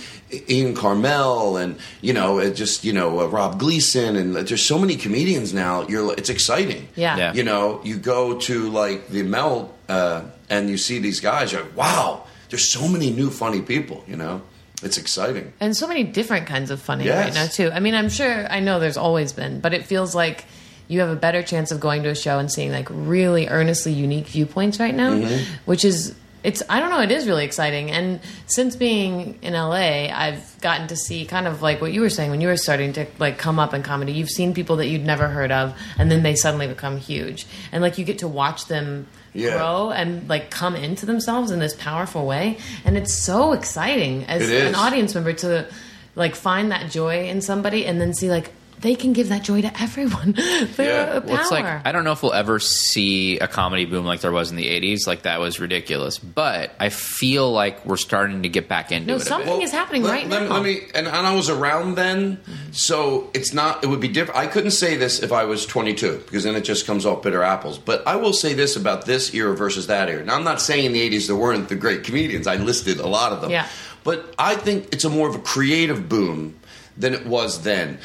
Ian Carmel and, you know, just, you know, Rob Gleason. And there's so many comedians now. It's exciting. Yeah. Yeah. You know, you go to like the Mel and you see these guys. You're like, wow, there's so many new funny people, you know. It's exciting. And so many different kinds of funny right now, too. I mean, I know there's always been, but it feels like you have a better chance of going to a show and seeing, like, really earnestly unique viewpoints right now, which is, I don't know, it is really exciting. And since being in L.A., I've gotten to see kind of like what you were saying when you were starting to, like, come up in comedy. You've seen people that you'd never heard of, and then they suddenly become huge. And, like, you get to watch them grow and like come into themselves in this powerful way, and it's so exciting as an audience member to like find that joy in somebody and then see like they can give that joy to everyone. Power. Well, it's like I don't know if we'll ever see a comedy boom like there was in the 80s. Like that was ridiculous, but I feel like we're starting to get back into it. Something is happening right now. Let me, and I was around then, so it's not. It would be different. I couldn't say this if I was 22 because then it just comes off bitter apples. But I will say this about this era versus that era. Now I'm not saying in the 80s there weren't the great comedians. I listed a lot of them. Yeah. But I think it's more of a creative boom than it was then.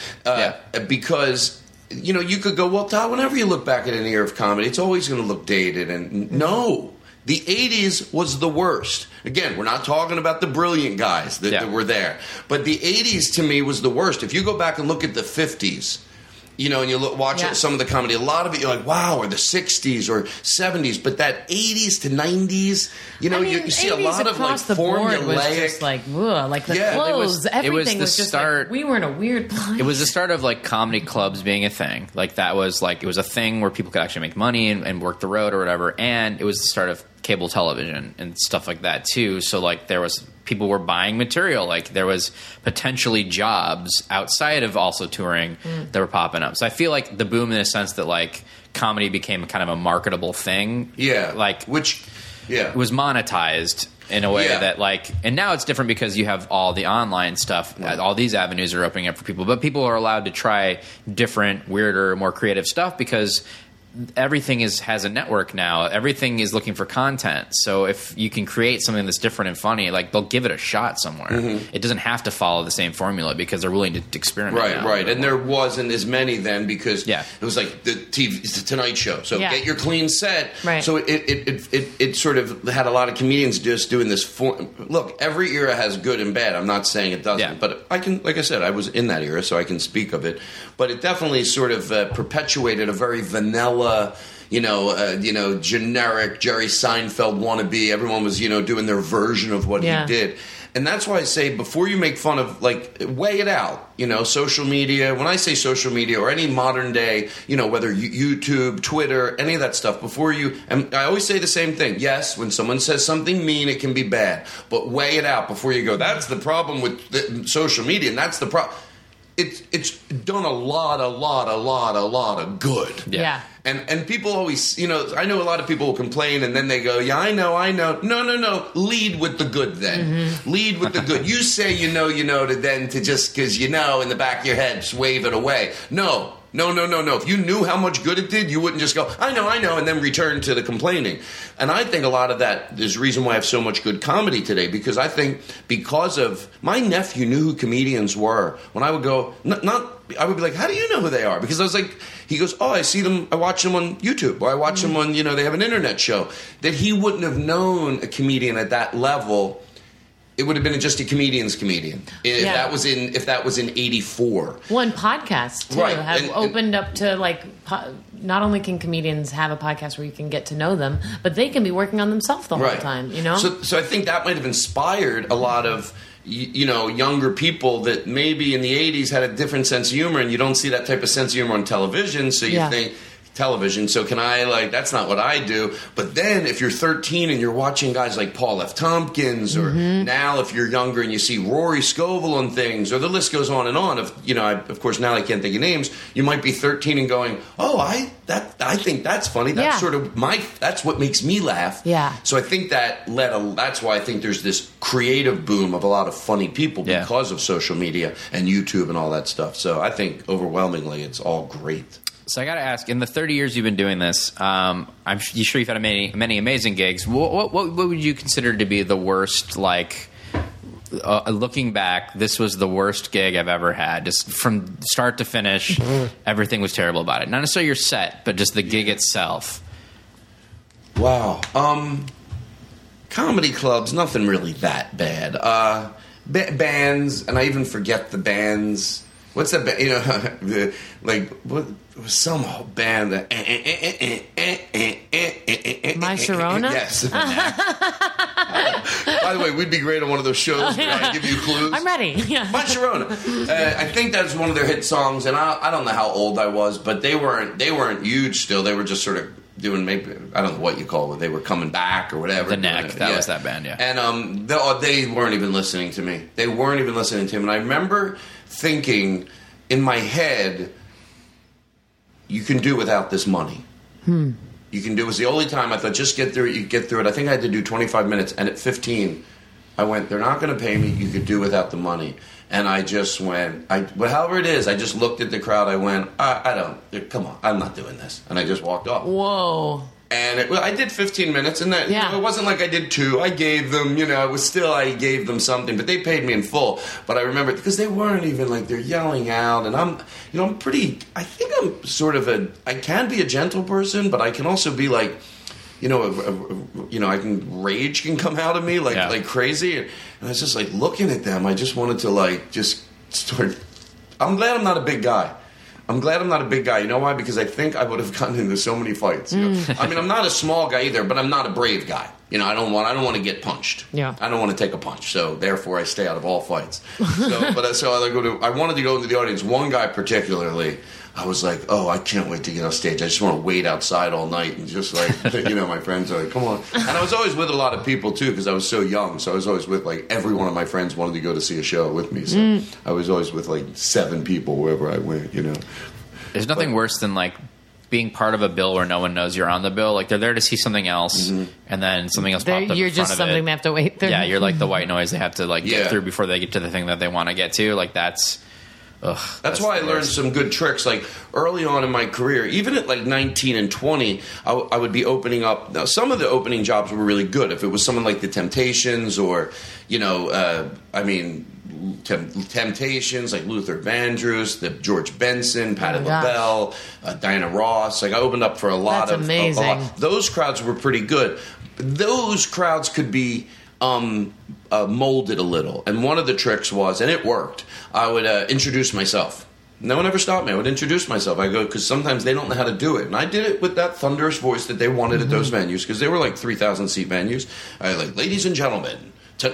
Because, you know, you could go, well, Todd, whenever you look back at an era of comedy, it's always going to look dated. And no, the 80s was the worst. Again, we're not talking about the brilliant guys that were there. But the 80s, to me, was the worst. If you go back and look at the 50s, You know, and you look, watch some of the comedy. A lot of it, you're like, wow, or the 60s or 70s. But that 80s to 90s, you know, I mean, you see a lot of, like, formulaic. Was just like, ugh, like the clothes, everything was just start, like, we were in a weird place. It was the start of, like, comedy clubs being a thing. Like, that was, like, it was a thing where people could actually make money and work the road or whatever. And it was the start of cable television and stuff like that, too. So, like, there was... people were buying material. Like, there was potentially jobs outside of also touring that were popping up. So I feel like the boom in the sense that, like, comedy became kind of a marketable thing. Yeah. Like, which was monetized in a way that, like, and now it's different because you have all the online stuff. Right. All these avenues are opening up for people, but people are allowed to try different, weirder, more creative stuff because everything has a network now. Everything is looking for content. So if you can create something that's different and funny, like, they'll give it a shot somewhere. Mm-hmm. It doesn't have to follow the same formula because they're willing to experiment. Right, now, right. And there wasn't as many then because it was like the Tonight Show. So get your clean set. Right. So it sort of had a lot of comedians just doing this. Look, every era has good and bad. I'm not saying it doesn't, but I can, like I said, I was in that era, so I can speak of it. But it definitely sort of perpetuated a very vanilla. You know, generic Jerry Seinfeld wannabe. Everyone was, you know, doing their version of what he did. And that's why I say, before you make fun of, like, weigh it out. You know, social media, when I say social media or any modern day, you know, whether YouTube, Twitter, any of that stuff, before you, and I always say the same thing. Yes, when someone says something mean, it can be bad. But weigh it out before you go, that's the problem with social media, and that's the problem. It's done a lot of good. Yeah. And people always, you know, I know a lot of people will complain and then they go, yeah, I know. No. Lead with the good then. Mm-hmm. Lead with the good. You say, you know, to then to just because, you know, in the back of your head, just wave it away. No. If you knew how much good it did, you wouldn't just go, I know, and then return to the complaining. And I think a lot of that is the reason why I have so much good comedy today, because I think because of my nephew knew who comedians were. When I would go, I would be like, how do you know who they are? Because I was like, he goes, oh, I see them, I watch them on YouTube, or I watch them on, you know, they have an internet show. That he wouldn't have known a comedian at that level. It would have been just a comedian's comedian if that was in 84. Well, and podcasts too have opened up to, like, not only can comedians have a podcast where you can get to know them, but they can be working on themselves the whole time. You know, so I think that might have inspired a lot of, you know, younger people that maybe in the 80s had a different sense of humor, and you don't see that type of sense of humor on television. So you think. Television, so can I, like, that's not what I do. But then if you're 13 and you're watching guys like Paul F. Tompkins, or now if you're younger and you see Rory Scovel on things, or the list goes on and on. If, you know, of course now I can't think of names. You might be 13 and going, oh, I think that's funny. That's sort of that's what makes me laugh. Yeah. So I think that that's why I think there's this creative boom of a lot of funny people because of social media and YouTube and all that stuff. So I think overwhelmingly it's all great. So I got to ask, in the 30 years you've been doing this, I'm sure you've had many amazing gigs. What would you consider to be the worst, like, looking back, this was the worst gig I've ever had? Just from start to finish, everything was terrible about it. Not necessarily your set, but just the gig itself. Wow. Comedy clubs, nothing really that bad. Bands, and I even forget the bands. What's that band? You know, like, what was some old band that. My Sharona? Yes. By the way, we'd be great on one of those shows where I give you clues. I'm ready. Yeah. My Sharona. I think that's one of their hit songs, and I don't know how old I was, but they weren't huge still. They were just sort of doing, maybe, I don't know what you call it, they were coming back or whatever. The Neck, that was that band, And they weren't even listening to me. And I remember thinking in my head, you can do without this money. You can do. It was the only time I thought, just get through it. You get through it. I think I had to do 25 minutes, and at 15, I went, they're not going to pay me. You could do without the money. And I just went, however it is, I just looked at the crowd. I went, come on, I'm not doing this. And I just walked off. Whoa. And I did 15 minutes, and that, you know, it wasn't like I did two. I gave them, you know, it was still, I gave them something, but they paid me in full. But I remember, because they weren't even, like, they're yelling out, and I can be a gentle person, but I can also be, like, you know, rage can come out of me like crazy. And I was just, like, looking at them. I just wanted to, like, just start, I'm glad I'm not a big guy. I'm glad I'm not a big guy. You know why? Because I think I would have gotten into so many fights. You know? I mean, I'm not a small guy either, but I'm not a brave guy. You know, I don't want to get punched. Yeah. I don't want to take a punch. So therefore, I stay out of all fights. I wanted to go into the audience. One guy particularly, I was like, oh, I can't wait to get on stage. I just want to wait outside all night and just like, you know, my friends are like, come on. And I was always with a lot of people too because I was so young. So I was always with like every one of my friends wanted to go to see a show with me. So I was always with like 7 people wherever I went, you know. There's nothing worse than like being part of a bill where no one knows you're on the bill. Like they're there to see something else and then something else popped up. You're in front just something they have to wait through. Yeah, you're like the white noise they have to like get through before they get to the thing that they want to get to. Like that's... Ugh, that's why I learned some good tricks. Like early on in my career, even at like 19 and 20, I would be opening up. Now, some of the opening jobs were really good. If it was someone like the Temptations or, you know, Temptations, like Luther Vandross, the George Benson, Patti LaBelle, Diana Ross. Like I opened up for a lot of amazing. Those crowds were pretty good. Those crowds could be molded a little. And one of the tricks was, and it worked, I would introduce myself. No one ever stopped me. I would introduce myself. I go, because sometimes they don't know how to do it. And I did it with that thunderous voice that they wanted at those venues, because they were like 3,000 seat venues. I was like, ladies and gentlemen,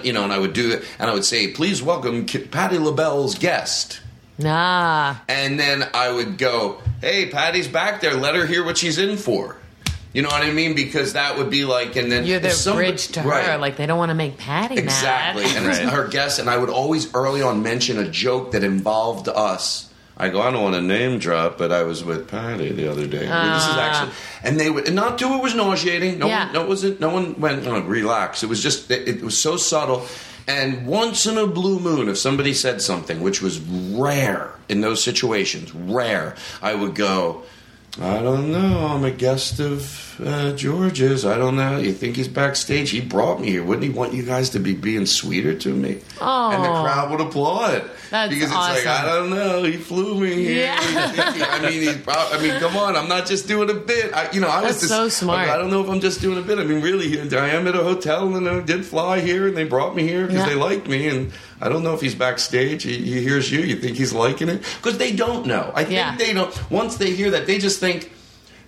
you know, and I would do it. And I would say, please welcome Patti LaBelle's guest. Nah. And then I would go, hey, Patti's back there. Let her hear what she's in for. You know what I mean? Because that would be like, and then you're the bridge to her. Like they don't want to make Patty mad. Exactly, and it's her guest. And I would always early on mention a joke that involved us. I go, I don't want to name drop, but I was with Patty the other day. This is actually, and they would not do it was nauseating. No one went relax. It was just it was so subtle. And once in a blue moon, if somebody said something, which was rare in those situations, I would go, I don't know. I'm a guest of George's. I don't know. You think he's backstage? He brought me here. Wouldn't he want you guys to be being sweeter to me? Oh. And the crowd would applaud. That's because it's awesome. Like, I don't know. He flew me here. Yeah. I mean, come on. I'm not just doing a bit. I was so smart. I don't know if I'm just doing a bit. I mean, really, I am at a hotel and I did fly here and they brought me here because they liked me. And I don't know if he's backstage. He hears you. You think he's liking it? Because they don't know. I think they don't. Once they hear that, they just think,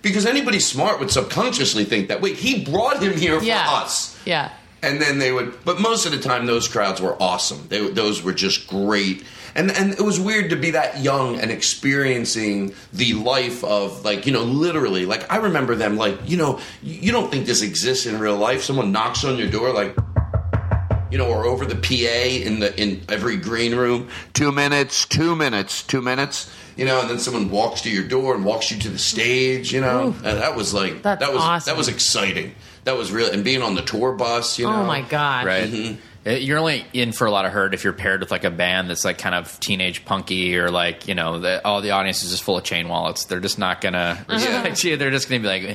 because anybody smart would subconsciously think that, wait, he brought him here for us. Yeah. And then they would, but most of the time those crowds were awesome. Those were just great. And it was weird to be that young and experiencing the life of, like, you know, literally, like, I remember them, like, you know, you don't think this exists in real life. Someone knocks on your door, like, you know, or over the PA in every green room, 2 minutes, 2 minutes, 2 minutes, you know, and then someone walks to your door and walks you to the stage, you know. Ooh, and that was like, awesome. That was exciting. That was real. And being on the tour bus, you know. Oh my God. Right. Mm-hmm. You're only in for a lot of hurt if you're paired with like a band that's like kind of teenage punky or like, you know, all the audience is just full of chain wallets. They're just not going to respect you. They're just going to be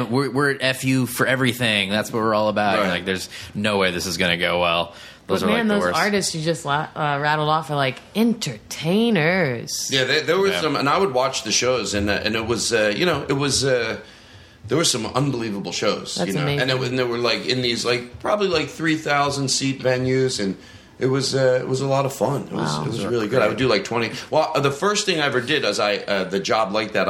like, we're at F you for everything. That's what we're all about. Right. And like, there's no way this is going to go well. Those artists you just rattled off are like entertainers. Yeah, there were some, and I would watch the shows, and it was, you know, it was, there were some unbelievable shows. That's, you know, amazing. And they were like in these like probably like 3,000 seat venues, and it was a lot of fun. It was really good. I would do like 20. Well, the first thing I ever did as the job like that,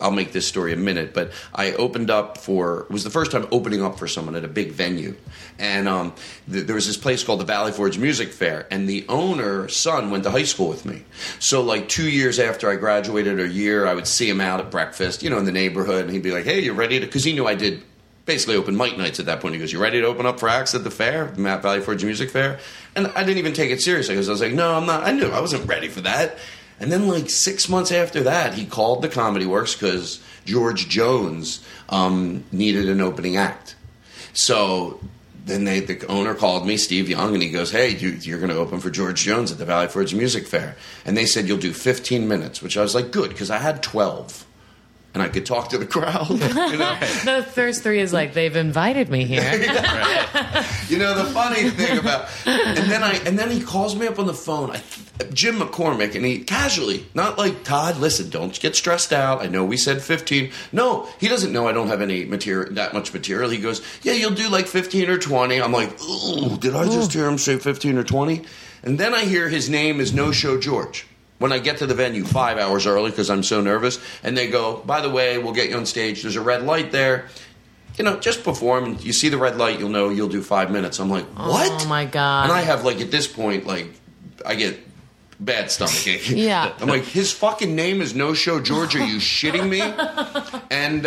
I'll make this story a minute, but I opened up for, it was the first time opening up for someone at a big venue. And there was this place called the Valley Forge Music Fair, and the owner's son went to high school with me. So like 2 years after I graduated, or a year, I would see him out at breakfast, you know, in the neighborhood, and he'd be like, hey, you ready to, because he knew I did basically open mic nights at that point. He goes, you ready to open up for acts at the fair, the Valley Forge Music Fair? And I didn't even take it seriously because I was like, no, I'm not. I knew I wasn't ready for that. And then like 6 months after that, he called the Comedy Works because George Jones needed an opening act. So then the owner called me, Steve Young, and he goes, hey, you're going to open for George Jones at the Valley Forge Music Fair. And they said, you'll do 15 minutes, which I was like, good, because I had 12. And I could talk to the crowd. You know? The first 3 is like, they've invited me here. You know, the funny thing about... And then he calls me up on the phone, Jim McCormick, and he casually, not like, Todd, listen, don't get stressed out. I know we said 15. No, he doesn't know I don't have any material, that much material. He goes, yeah, you'll do like 15 or 20. I'm like, ooh, did I just hear him say 15 or 20? And then I hear his name is No Show George. When I get to the venue 5 hours early because I'm so nervous, and they go, by the way, we'll get you on stage. There's a red light there. You know, just perform. And you see the red light, you'll know you'll do 5 minutes. I'm like, what? Oh, my God. And I have, like, at this point, like, I get bad stomach ache. Yeah. I'm like, his fucking name is No Show George. Are you shitting me? And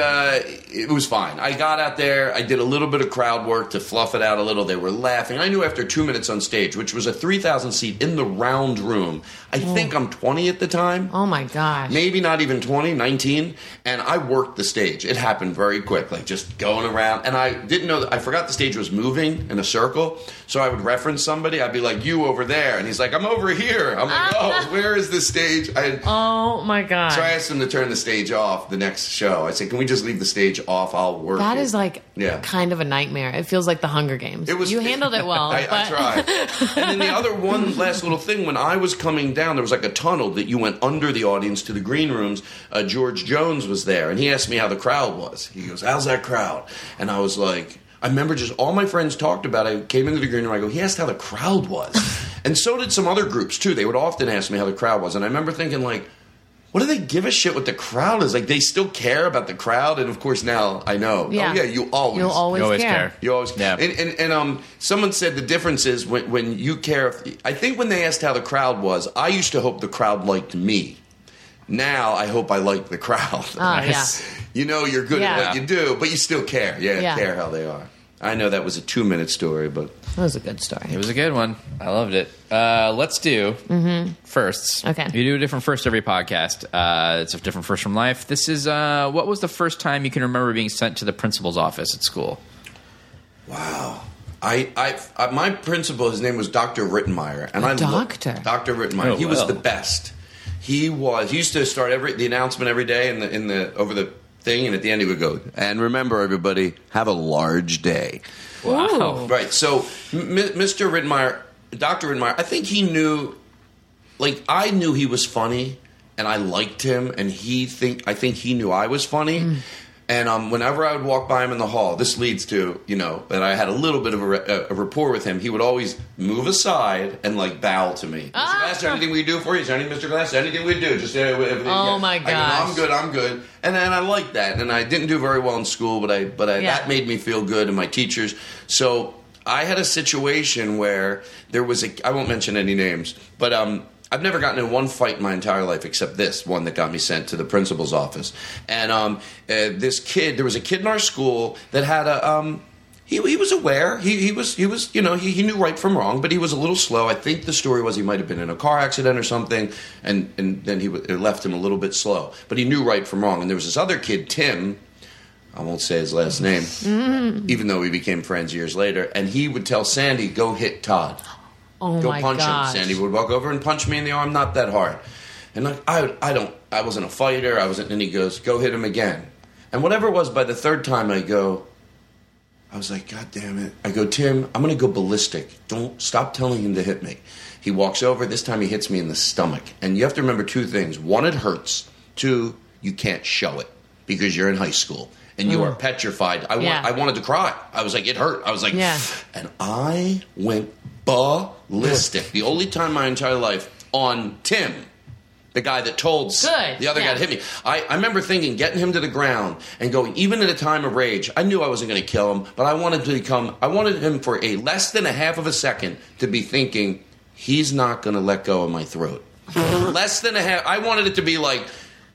it was fine. I got out there. I did a little bit of crowd work to fluff it out a little. They were laughing. I knew after 2 minutes on stage, which was a 3,000 seat in the round room. I think I'm 20 at the time. Oh, my gosh. Maybe not even 20, 19. And I worked the stage. It happened very quickly, like just going around. And I didn't know, I forgot the stage was moving in a circle. So I would reference somebody. I'd be like, you over there. And he's like, I'm over here. I'm like, oh, where is the stage? Oh, my God. So I asked him to turn the stage off the next show. I said, can we just leave the stage off? I'll work That it. Is like kind of a nightmare. It feels like the Hunger Games. You handled it well. I tried. And then the other one last little thing, when I was coming down, there was like a tunnel that you went under the audience to the green rooms. George Jones was there, and he asked me how the crowd was. He goes, how's that crowd? And I was like, I remember just all my friends talked about it. I came into the green room, I go, he asked how the crowd was. And so did some other groups, too. They would often ask me how the crowd was. And I remember thinking, like, what do they give a shit what the crowd is? Like, they still care about the crowd. And, of course, now I know. Yeah. Oh, yeah, you always care. You always care. Yeah. And someone said the difference is when you care. I think when they asked how the crowd was, I used to hope the crowd liked me. Now I hope I like the crowd. Oh, nice. Yeah. You know you're good at what you do, but you still care. Yeah, care how they are. I know that was a 2-minute story, but that was a good story. It was a good one. I loved it. Let's do firsts. Okay. You do a different first every podcast. It's a different first from life. This is what was the first time you can remember being sent to the principal's office at school? Wow. My principal, his name was Dr. Rittenmeyer, and Dr. Rittenmeyer. Oh, he was the best. He used to start the announcement every day in the over the thing, and at the end he would go, and remember everybody, have a large day. Wow. Ooh. Right, so Mr. Rittenmeyer, Dr. Rittenmeyer, I think he knew, like, I knew he was funny, and I liked him, and I think he knew I was funny. And whenever I would walk by him in the hall, this leads to, you know, that I had a little bit of a rapport with him. He would always move aside and, like, bow to me. Mr. Glass, is there anything we can do for you? Is there anything, Mr. Glass? Is there anything we can do? Just everything. Oh, my gosh. I'm good. And then I liked that. And I didn't do very well in school, but that made me feel good, and my teachers. So I had a situation where there was I won't mention any names, but I've never gotten in one fight in my entire life except this one that got me sent to the principal's office. And there was a kid in our school that had a he was aware. He was you know, he knew right from wrong, but he was a little slow. I think the story was he might have been in a car accident or something, and then it left him a little bit slow. But he knew right from wrong. And there was this other kid, Tim. I won't say his last name, even though we became friends years later. And he would tell Sandy, go hit Todd. Oh, go punch him. Sandy would walk over and punch me in the arm, not that hard. And like, I wasn't a fighter. And he goes, go hit him again. And whatever it was, by the third time I was like, God damn it. I go, Tim, I'm going to go ballistic. Don't stop telling him to hit me. He walks over. This time he hits me in the stomach. And you have to remember two things. One, it hurts. Two, you can't show it because you're in high school and you are petrified. I wanted to cry. I was like, it hurt. I was like, and I went ballistic. The only time in my entire life on Tim, the guy that told the other guy to hit me. I remember thinking, getting him to the ground and going, even at a time of rage, I knew I wasn't going to kill him, but I wanted him for a less than a half of a second to be thinking, he's not going to let go of my throat. Less than a half. I wanted it to be like,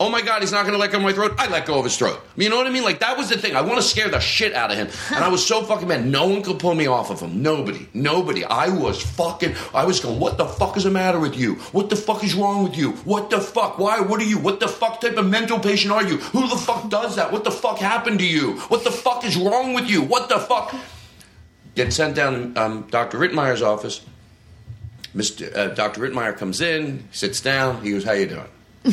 oh my God, he's not going to let go of my throat. I let go of his throat. You know what I mean? Like, that was the thing. I want to scare the shit out of him. And I was so fucking mad. No one could pull me off of him. Nobody. I was going, what the fuck is the matter with you? What the fuck is wrong with you? What the fuck? Why? What are you? What the fuck type of mental patient are you? Who the fuck does that? What the fuck happened to you? What the fuck is wrong with you? What the fuck? Get sent down to Dr. Rittenmeyer's office. Dr. Rittenmeyer comes in, sits down. He goes, how you doing?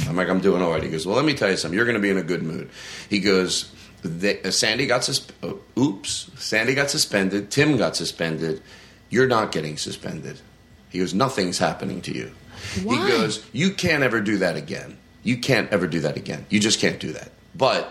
I'm like, I'm doing all right. He goes, well, let me tell you something. You're going to be in a good mood. He goes, Sandy got suspended. Tim got suspended. You're not getting suspended. He goes, nothing's happening to you. Why? He goes, you can't ever do that again. You just can't do that. But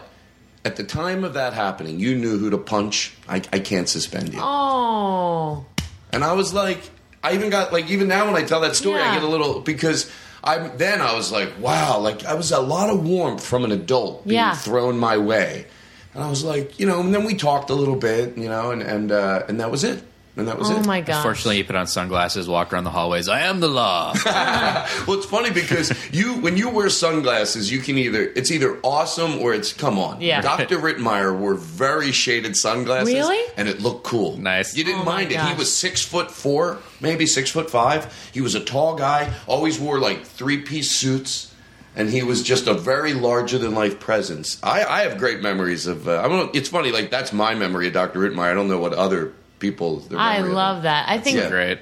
at the time of that happening, you knew who to punch. I can't suspend you. Oh. And I was like, I even got, like, even now when I tell that story, I get a little, because Then I was like, wow, like I was a lot of warmth from an adult being thrown my way. And I was like, you know, and then we talked a little bit, you know, and that was it. And that was it. Oh, my gosh. Fortunately, you put on sunglasses, walk around the hallways. I am the law. Well, it's funny because when you wear sunglasses, you can it's either awesome or it's come on. Yeah. Dr. Rittmeyer wore very shaded sunglasses. Really? And it looked cool. Nice. You didn't mind it. Gosh. He was 6'4", maybe 6'5". He was a tall guy, always wore like 3-piece suits. And he was just a very larger-than-life presence. I have great memories of... it's funny, like, that's my memory of Dr. Rittmeyer. I don't know what other people... I love that. I think great.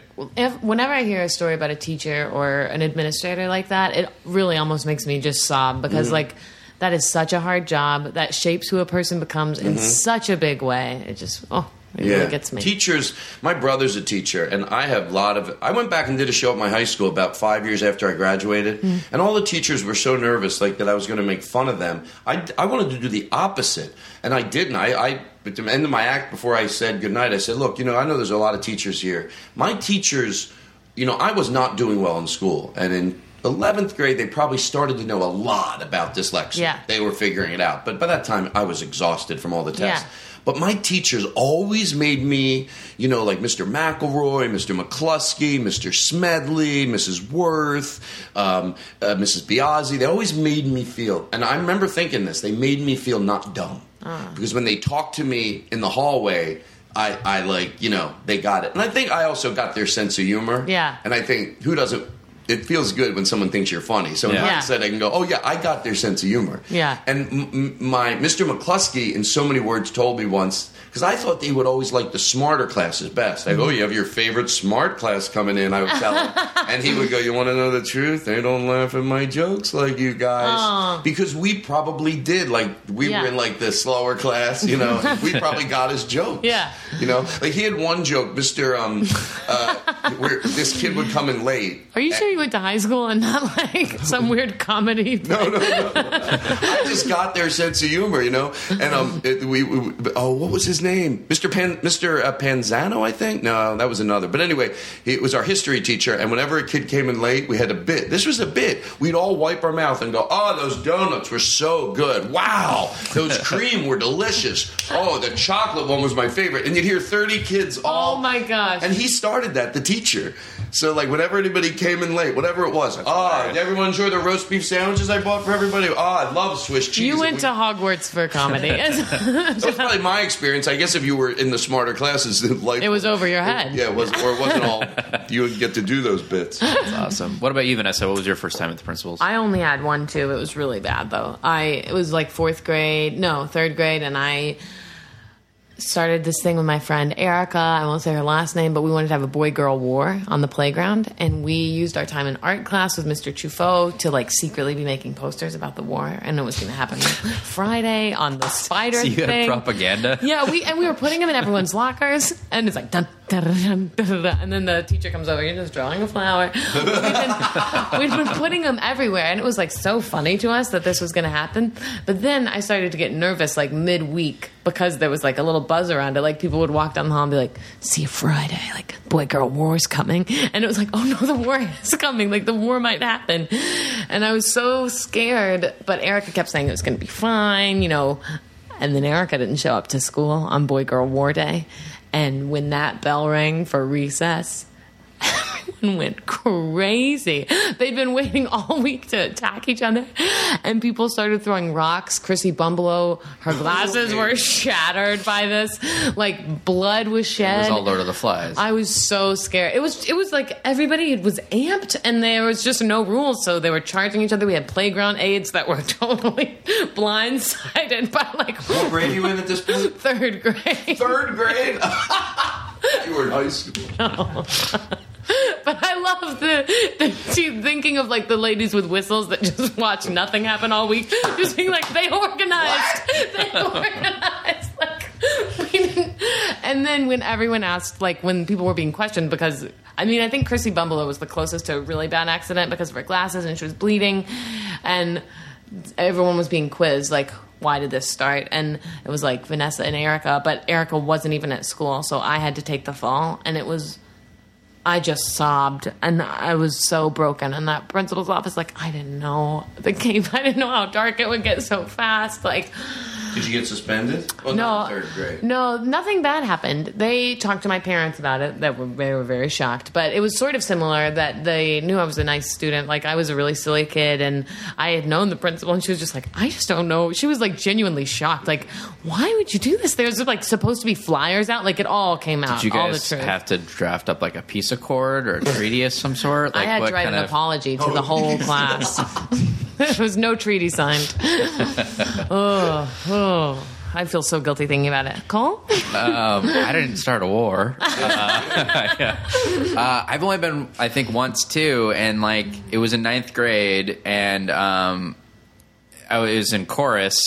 Whenever I hear a story about a teacher or an administrator like that, it really almost makes me just sob. Because, like, that is such a hard job. That shapes who a person becomes in such a big way. It just... It really gets me. Teachers, my brother's a teacher, and I have a lot of... I went back and did a show at my high school about 5 years after I graduated, and all the teachers were so nervous, like, that I was going to make fun of them. I wanted to do the opposite, and I didn't. At the end of my act, before I said goodnight, I said, look, you know, I know there's a lot of teachers here. My teachers, you know, I was not doing well in school, and in 11th grade, they probably started to know a lot about dyslexia. Yeah. They were figuring it out, but by that time, I was exhausted from all the tests. Yeah. But my teachers always made me, you know, like Mr. McElroy, Mr. McCluskey, Mr. Smedley, Mrs. Worth, Mrs. Biazzi. They always made me feel, and I remember thinking this, they made me feel not dumb. Because when they talked to me in the hallway... I like, you know, they got it. And I think I also got their sense of humor. Yeah. And I think, who doesn't... It feels good when someone thinks you're funny. So in hindsight, I can go, oh, yeah, I got their sense of humor. Yeah. And my Mr. McCluskey, in so many words, told me once, because I thought they would always like the smarter classes best. I go, oh, you have your favorite smart class coming in, I would tell him. And he would go, you want to know the truth? They don't laugh at my jokes like you guys. Aww. Because we probably did. Like, we were in, like, the slower class, you know. We probably got his jokes. Yeah. You know? Like, he had one joke, Mr. Where this kid would come in late. Are you sure you went to high school and not like some weird comedy thing? No. I just got their sense of humor, you know. And what was his name? Mr. Panzano, I think. No, that was another. But anyway, it was our history teacher. And whenever a kid came in late, we had a bit. This was a bit. We'd all wipe our mouth and go, "Oh, those donuts were so good! Wow, those cream were delicious! Oh, the chocolate one was my favorite." And you'd hear 30 kids all. Oh my gosh! And he started that, the teacher. So like, whenever anybody came in late. Whatever it was. Did everyone enjoy the roast beef sandwiches I bought for everybody? I love Swiss cheese. You went to Hogwarts for comedy. That was probably my experience. I guess if you were in the smarter classes, life, it was over your head. It wasn't all. You would get to do those bits. That's awesome. What about you, Vanessa? What was your first time at the principal's? I only had one, too. It was really bad, though. It was like 3rd grade, and I started this thing with my friend Erica. I won't say her last name, but we wanted to have a boy-girl war on the playground, and we used our time in art class with Mr. Truffaut to like secretly be making posters about the war, and it was going to happen Friday on the spider thing. So you had propaganda? Yeah, we were putting them in everyone's lockers, and it's like dun, dun, dun, dun, dun, dun, and then the teacher comes over, you're just drawing a flower. We'd been putting them everywhere, and it was like so funny to us that this was going to happen, but then I started to get nervous like midweek because there was like a little buzz around it, like people would walk down the hall and be like, "See you Friday, like boy girl war is coming," and it was like, oh no, the war is coming, like the war might happen, and I was so scared, but Erica kept saying it was going to be fine, you know, and then Erica didn't show up to school on boy girl war day, and when that bell rang for recess, everyone went crazy. They'd been waiting all week to attack each other, and people started throwing rocks. Chrissy Bumbelow, her glasses were shattered by this. Like, blood was shed. It was all Lord of the Flies. I was so scared. It was like everybody was amped, and there was just no rules, so they were charging each other. We had playground aides that were totally blindsided by like... What grade are you in at this point? 3rd grade. 3rd grade? You were in high school. No. But I love the thinking of like the ladies with whistles that just watch nothing happen all week, just being like, they organized. Like, we didn't. And then when everyone asked, like when people were being questioned, because I mean I think Chrissy Bumbelow was the closest to a really bad accident because of her glasses and she was bleeding, and everyone was being quizzed like, why did this start? And it was like Vanessa and Erica, but Erica wasn't even at school, so I had to take the fall, and it was I just sobbed, and I was so broken. And that principal's office, like, I didn't know the game. I didn't know how dark it would get so fast. Like, did you get suspended? Well, no, third grade. No, nothing bad happened. They talked to my parents about it. They were very shocked. But it was sort of similar that they knew I was a nice student. Like, I was a really silly kid, and I had known the principal, and she was just like, I just don't know. She was, like, genuinely shocked. Like, why would you do this? There's, like, supposed to be flyers out. Like, it all came out. Did you guys have to draft up, like, a piece accord or a treaty of some sort? Like, I had to write an apology to the whole class. There was no treaty signed. Oh, I feel so guilty thinking about it. Cole? I didn't start a war. Yeah. I've only been, I think, once too, and like it was in ninth grade, and I was in chorus.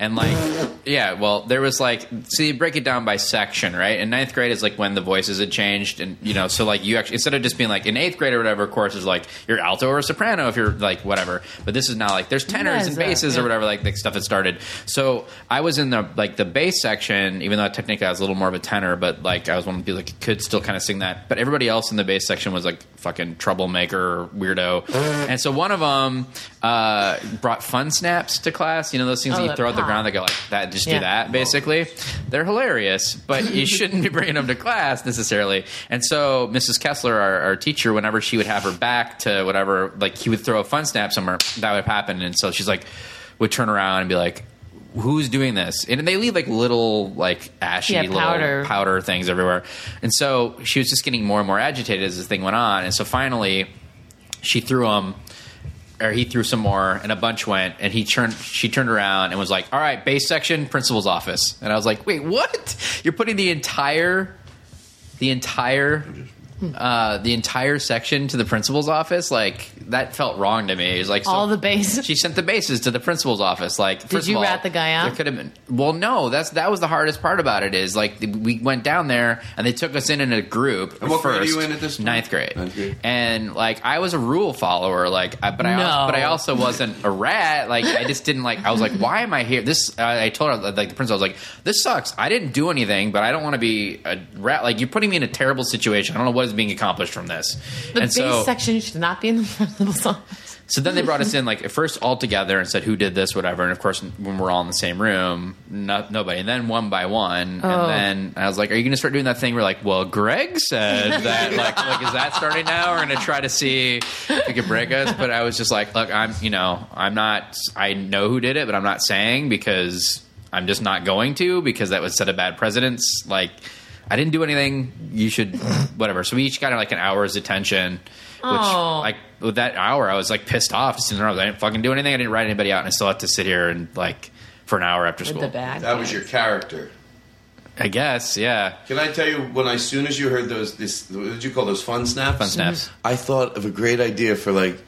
And, like, yeah, well, there was, like, so you break it down by section, right? And ninth grade is, like, when the voices had changed. And, you know, so, like, you actually, instead of just being, like, in eighth grade or whatever, of course, is, like, you're alto or soprano if you're, like, whatever. But this is now, like, there's tenors and basses or whatever, like, the stuff that started. So I was in the, like, the bass section, even though technically I was a little more of a tenor, but, like, I was one of the people that could still kind of sing that. But everybody else in the bass section was, like, fucking troublemaker, weirdo. And so one of them brought fun snaps to class. You know, those things that you throw at the ground, they go like that, just do that basically. They're hilarious, but you shouldn't be bringing them to class necessarily. And so Mrs. Kessler, our teacher, whenever she would have her back to whatever, like he would throw a fun snap somewhere, that would happen. And so she's like, would turn around and be like, who's doing this? And they leave like little like ashy powder. Little powder things everywhere. And so she was just getting more and more agitated as this thing went on. And so finally she threw them, or he threw some more, and a bunch went, and she turned around and was like, all right, bass section, principal's office. And I was like, wait, what? You're putting the entire section to the principal's office? Like, that felt wrong to me. It was like, all the bases. She sent the bases to the principal's office. Like, first did you of all, rat the guy out? There could have been. Well, no. That was the hardest part about it. Is like we went down there and they took us in a group. And what grade are you in at this point? Ninth grade. And like I was a rule follower. Like, I also wasn't a rat. Like, I just didn't like. I was like, why am I here? This. I told her, like, the principal, I was like, this sucks. I didn't do anything, but I don't want to be a rat. Like, you're putting me in a terrible situation. I don't know what is being accomplished from this. The bass section should not be in the little song. So then they brought us in, like, at first all together and said, who did this, whatever. And, of course, when we're all in the same room, nobody. And then one by one. Oh. And then I was like, are you going to start doing that thing? We're like, well, Greg said that. Like, is that starting now? We're going to try to see if we can break us. But I was just like, look, I know who did it, but I'm not saying because I'm just not going to, because that would set a bad precedence. Like, I didn't do anything. You should, whatever. So we each got, like, an hour's attention. Which, like, with that hour, I was, like, pissed off. I didn't fucking do anything. I didn't write anybody out, and I still had to sit here and, like, for an hour after school. That was your character, I guess. Yeah. Can I tell you when? As soon as you heard what did you call those? Fun snaps. Fun snaps. I thought of a great idea for like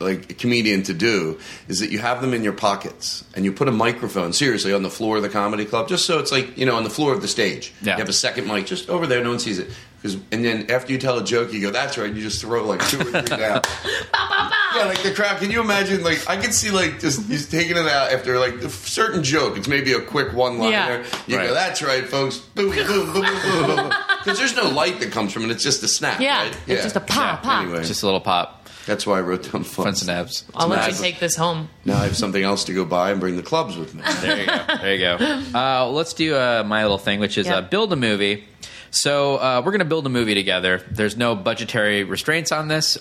a comedian to do is that you have them in your pockets and you put a microphone seriously on the floor of the comedy club, just so it's like, you know, on the floor of the stage. Yeah. You have a second mic just over there, no one sees it. And then after you tell a joke, you go, that's right, and you just throw like 2 or 3 down. Yeah, like the crowd. Can you imagine? Like, I could see like just he's taking it out after like a certain joke. It's maybe a quick one-liner. Yeah. You go, that's right, folks. Boom, boom, boom, boom, boom, boom. Because there's no light that comes from it. It's just a snap. Yeah, right? It's just a pop, pop. Anyway. It's just a little pop. That's why I wrote down fun snaps. I'll let you take this home. Now I have something else to go buy and bring the clubs with me. There you go. There you go. Let's do my little thing, which is build a movie. So we're going to build a movie together. There's no budgetary restraints on this or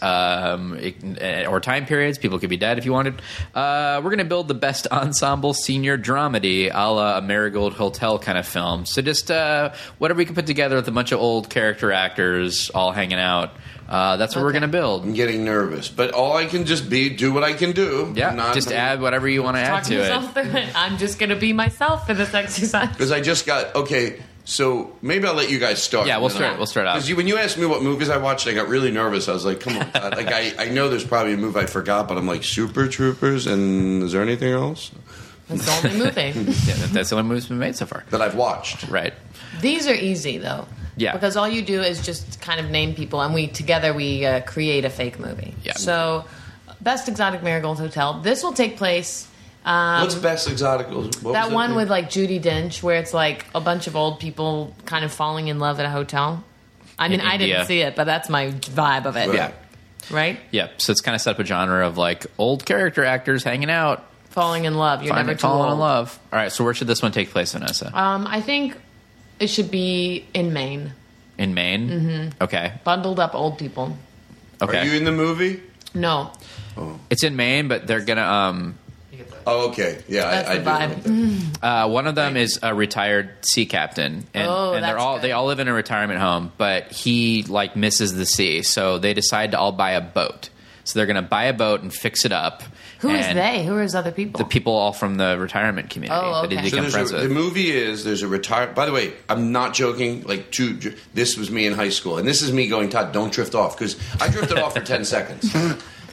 time periods. People could be dead if you wanted. We're going to build the best ensemble senior dramedy a la a Marigold Hotel kind of film. So just whatever we can put together with a bunch of old character actors all hanging out. That's what we're going to build. I'm getting nervous. But all I can just be, do what I can do. Yeah, just add whatever you want to add to it. I'm just going to be myself for this exercise. Because I just got, so maybe I'll let you guys start. Yeah, we'll start out. Because when you asked me what movies I watched, I got really nervous. I was like, come on, God. Like, I know there's probably a movie I forgot, but I'm like, Super Troopers, and is there anything else? That's the only movie. That's the only movie that's been made so far. That I've watched. Right. These are easy, though. Yeah. Because all you do is just kind of name people, and we create a fake movie. Yeah. So, Best Exotic Marigold Hotel. This will take place... what's Best Exotic? That one with like Judi Dench, where it's like a bunch of old people kind of falling in love at a hotel. I mean, I didn't see it, but that's my vibe of it. Right. Yeah. Right? Yeah. So it's kind of set up a genre of like old character actors hanging out. Falling in love. You're never too old. Falling in love. All right. So where should this one take place, Vanessa? I think it should be in Maine. In Maine? Mm-hmm. Okay. Bundled up old people. Okay. Are you in the movie? No. Oh. It's in Maine, but they're going to... Oh, okay. Yeah, that's the vibe. One of them is a retired sea captain, and that's good. They all live in a retirement home, but he like misses the sea, so they decide to all buy a boat. So they're going to buy a boat and fix it up. Who is they? Who is other people? The people all from the retirement community. Oh, okay. So the movie is there's a retired. By the way, I'm not joking. Like, this was me in high school, and this is me going, Todd, don't drift off, because I drifted off for 10 seconds.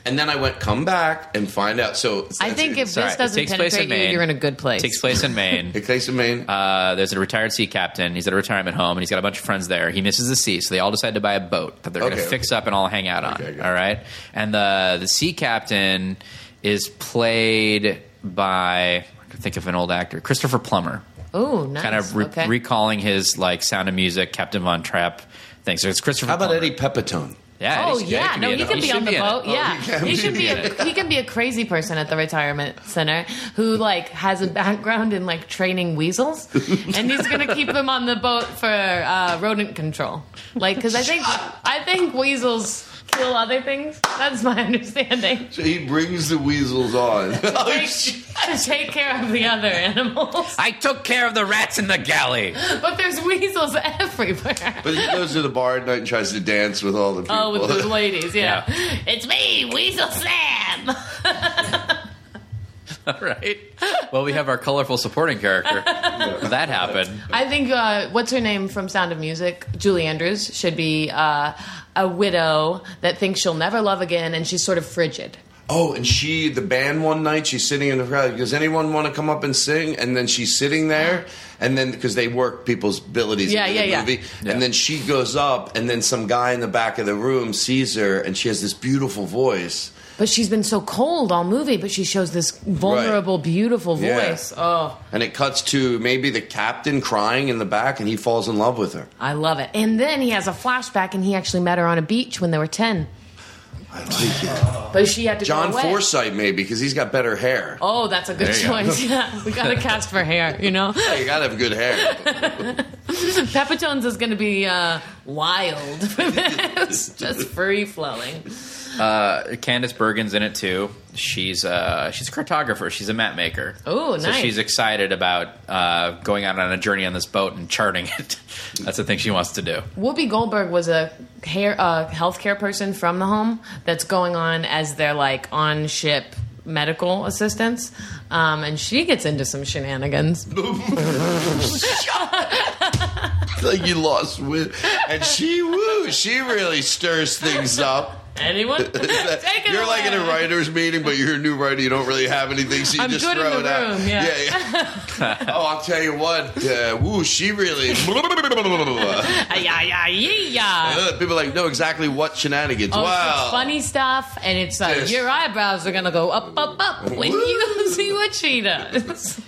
And then I went, come back and find out. So I think if this doesn't penetrate you, you're in a good place. It takes place in Maine. There's a retired sea captain. He's at a retirement home, and he's got a bunch of friends there. He misses the sea, so they all decide to buy a boat that they're going to fix up and all hang out on. All right? And the sea captain is played by, I can think of an old actor, Christopher Plummer. Oh, nice. Kind of recalling his, like, Sound of Music, Captain Von Trapp thing. So it's Christopher Plummer. How about Eddie Pepitone? Yeah, oh, yeah. No, he can be on the boat. Yeah. He can be a crazy person at the retirement center who, like, has a background in, like, training weasels. And he's going to keep them on the boat for rodent control. Like, because I think weasels kill other things. That's my understanding. So he brings the weasels on to take care of the other animals. I took care of the rats in the galley. But there's weasels everywhere. But he goes to the bar at night and tries to dance with all the people. Oh, with those ladies, yeah. It's me, Weasel Sam. All right. Well, we have our colorful supporting character. That happened. I think, what's her name from Sound of Music? Julie Andrews should be... a widow that thinks she'll never love again, and she's sort of frigid. Oh, and the band one night, she's sitting in the crowd, does anyone want to come up and sing? And then she's sitting there, and then, because they work people's abilities in the movie. Yeah. And then she goes up, and then some guy in the back of the room sees her, and she has this beautiful voice. But she's been so cold all movie, but she shows this vulnerable, beautiful voice. Yeah. Oh. And it cuts to maybe the captain crying in the back, and he falls in love with her. I love it. And then he has a flashback, and he actually met her on a beach when they were 10. I like it. But she had to go away. John Forsythe, maybe, because he's got better hair. Oh, that's a good choice. Yeah, we got to cast for hair, you know? Yeah, you got to have good hair. Pepitone's is going to be wild. It's just free-flowing. Candace Bergen's in it too. She's a cartographer. She's a map maker. Oh, nice! So she's excited about going out on a journey on this boat and charting it. That's the thing she wants to do. Whoopi Goldberg was a healthcare person from the home that's going on as their like on ship medical assistants, and she gets into some shenanigans. Like you lost wit, and she really stirs things up. Anyone? You're like in a writer's meeting, but you're a new writer. You don't really have anything, so you just throw it out. Yeah. Oh, I'll tell you what. She really. People like know exactly what shenanigans. Oh, wow. It's funny stuff, and it's like your eyebrows are gonna go up, up, up when you see what she does.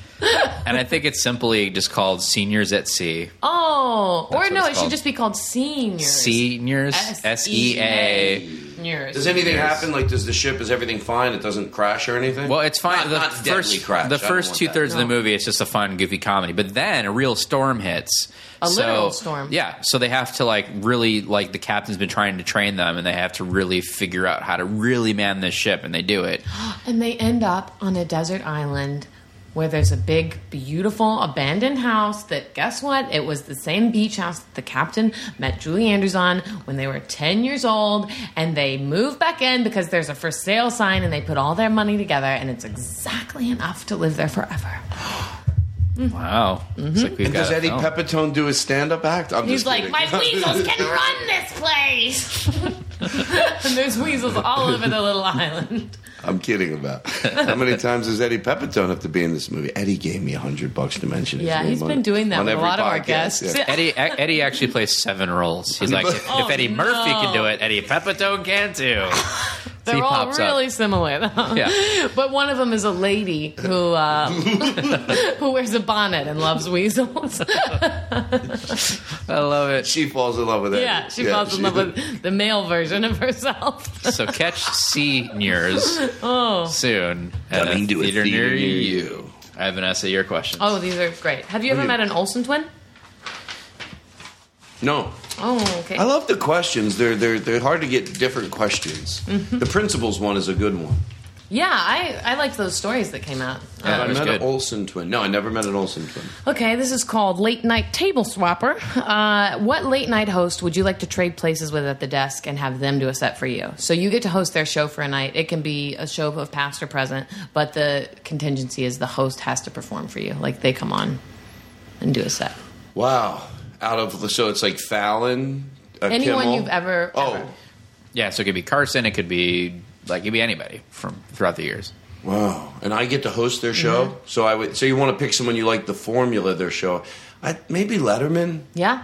And I think it's simply just called Seniors at Sea. Oh, it should just be called Seniors. Seniors, SEA. Does anything happen? Like, is everything fine? It doesn't crash or anything? Well, it's fine. The first two-thirds of the movie, it's just a fun, goofy comedy. But then a real storm hits. Literal storm. Yeah. So they have to, like, really, like, the captain's been trying to train them, and they have to really figure out how to really man this ship, and they do it. And they end up on a desert island where there's a big, beautiful, abandoned house that, guess what? It was the same beach house that the captain met Julie Andrews on when they were 10 years old, and they moved back in because there's a for sale sign, and they put all their money together, and it's exactly enough to live there forever. Wow. Mm-hmm. Like does Eddie Pepitone do his stand-up act? He's just kidding. My weasels can run this place! And there's weasels all over the little island. I'm kidding about. How many times does Eddie Pepitone have to be in this movie? Eddie gave me $100 to mention his name. Yeah, he's been doing that with a lot of our guests. Yeah. Eddie actually plays 7 roles. He's like, if Eddie Murphy can do it, Eddie Pepitone can too. They're all really similar, though. Yeah. But one of them is a lady who who wears a bonnet and loves weasels. I love it. She falls in love with it. Yeah, she falls in love with the male version of herself. So catch Seniors soon. Coming to a theater near you. I have, Vanessa, your questions. Oh, these are great. Have you ever met an Olsen twin? No. Oh, okay. I love the questions. They're hard to get different questions. Mm-hmm. The principals one is a good one. Yeah, I liked those stories that came out. Yeah, I met an Olsen twin. No, I never met an Olsen twin. Okay, this is called Late Night Table Swapper. What late night host would you like to trade places with at the desk and have them do a set for you? So you get to host their show for a night. It can be a show of past or present, but the contingency is the host has to perform for you. Like, they come on and do a set. Wow. Out of the show, it's like Fallon, anyone Kimmel. You've ever yeah, so it could be Carson, it could be anybody from throughout the years. Wow, and I get to host their show, mm-hmm. So I would. So you want to pick someone you like the formula of their show? Maybe Letterman. Yeah,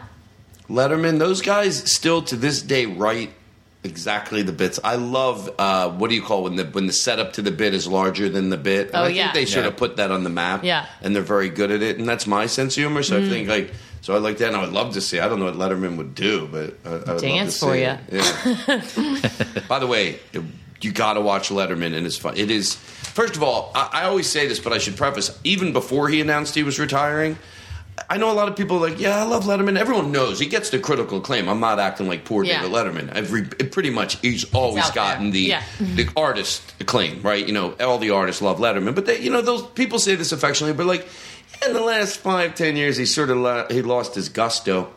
Letterman. Those guys still to this day write exactly the bits. I love what do you call when the setup to the bit is larger than the bit? And I think they should have put that on the map. Yeah, and they're very good at it, and that's my sense of humor. So I think So I like that, and I would love to see. I don't know what Letterman would do, but I would dance love to see for you. Yeah. By the way, you got to watch Letterman, and it's fun. It is. First of all, I always say this, but I should preface: even before he announced he was retiring, I know a lot of people are like, "Yeah, I love Letterman." Everyone knows he gets the critical acclaim. I'm not acting like poor David Letterman. Pretty much, he's always gotten the artist acclaim, right? You know, all the artists love Letterman, but those people say this affectionately, but like. In the last 5-10 years, he sort of he lost his gusto.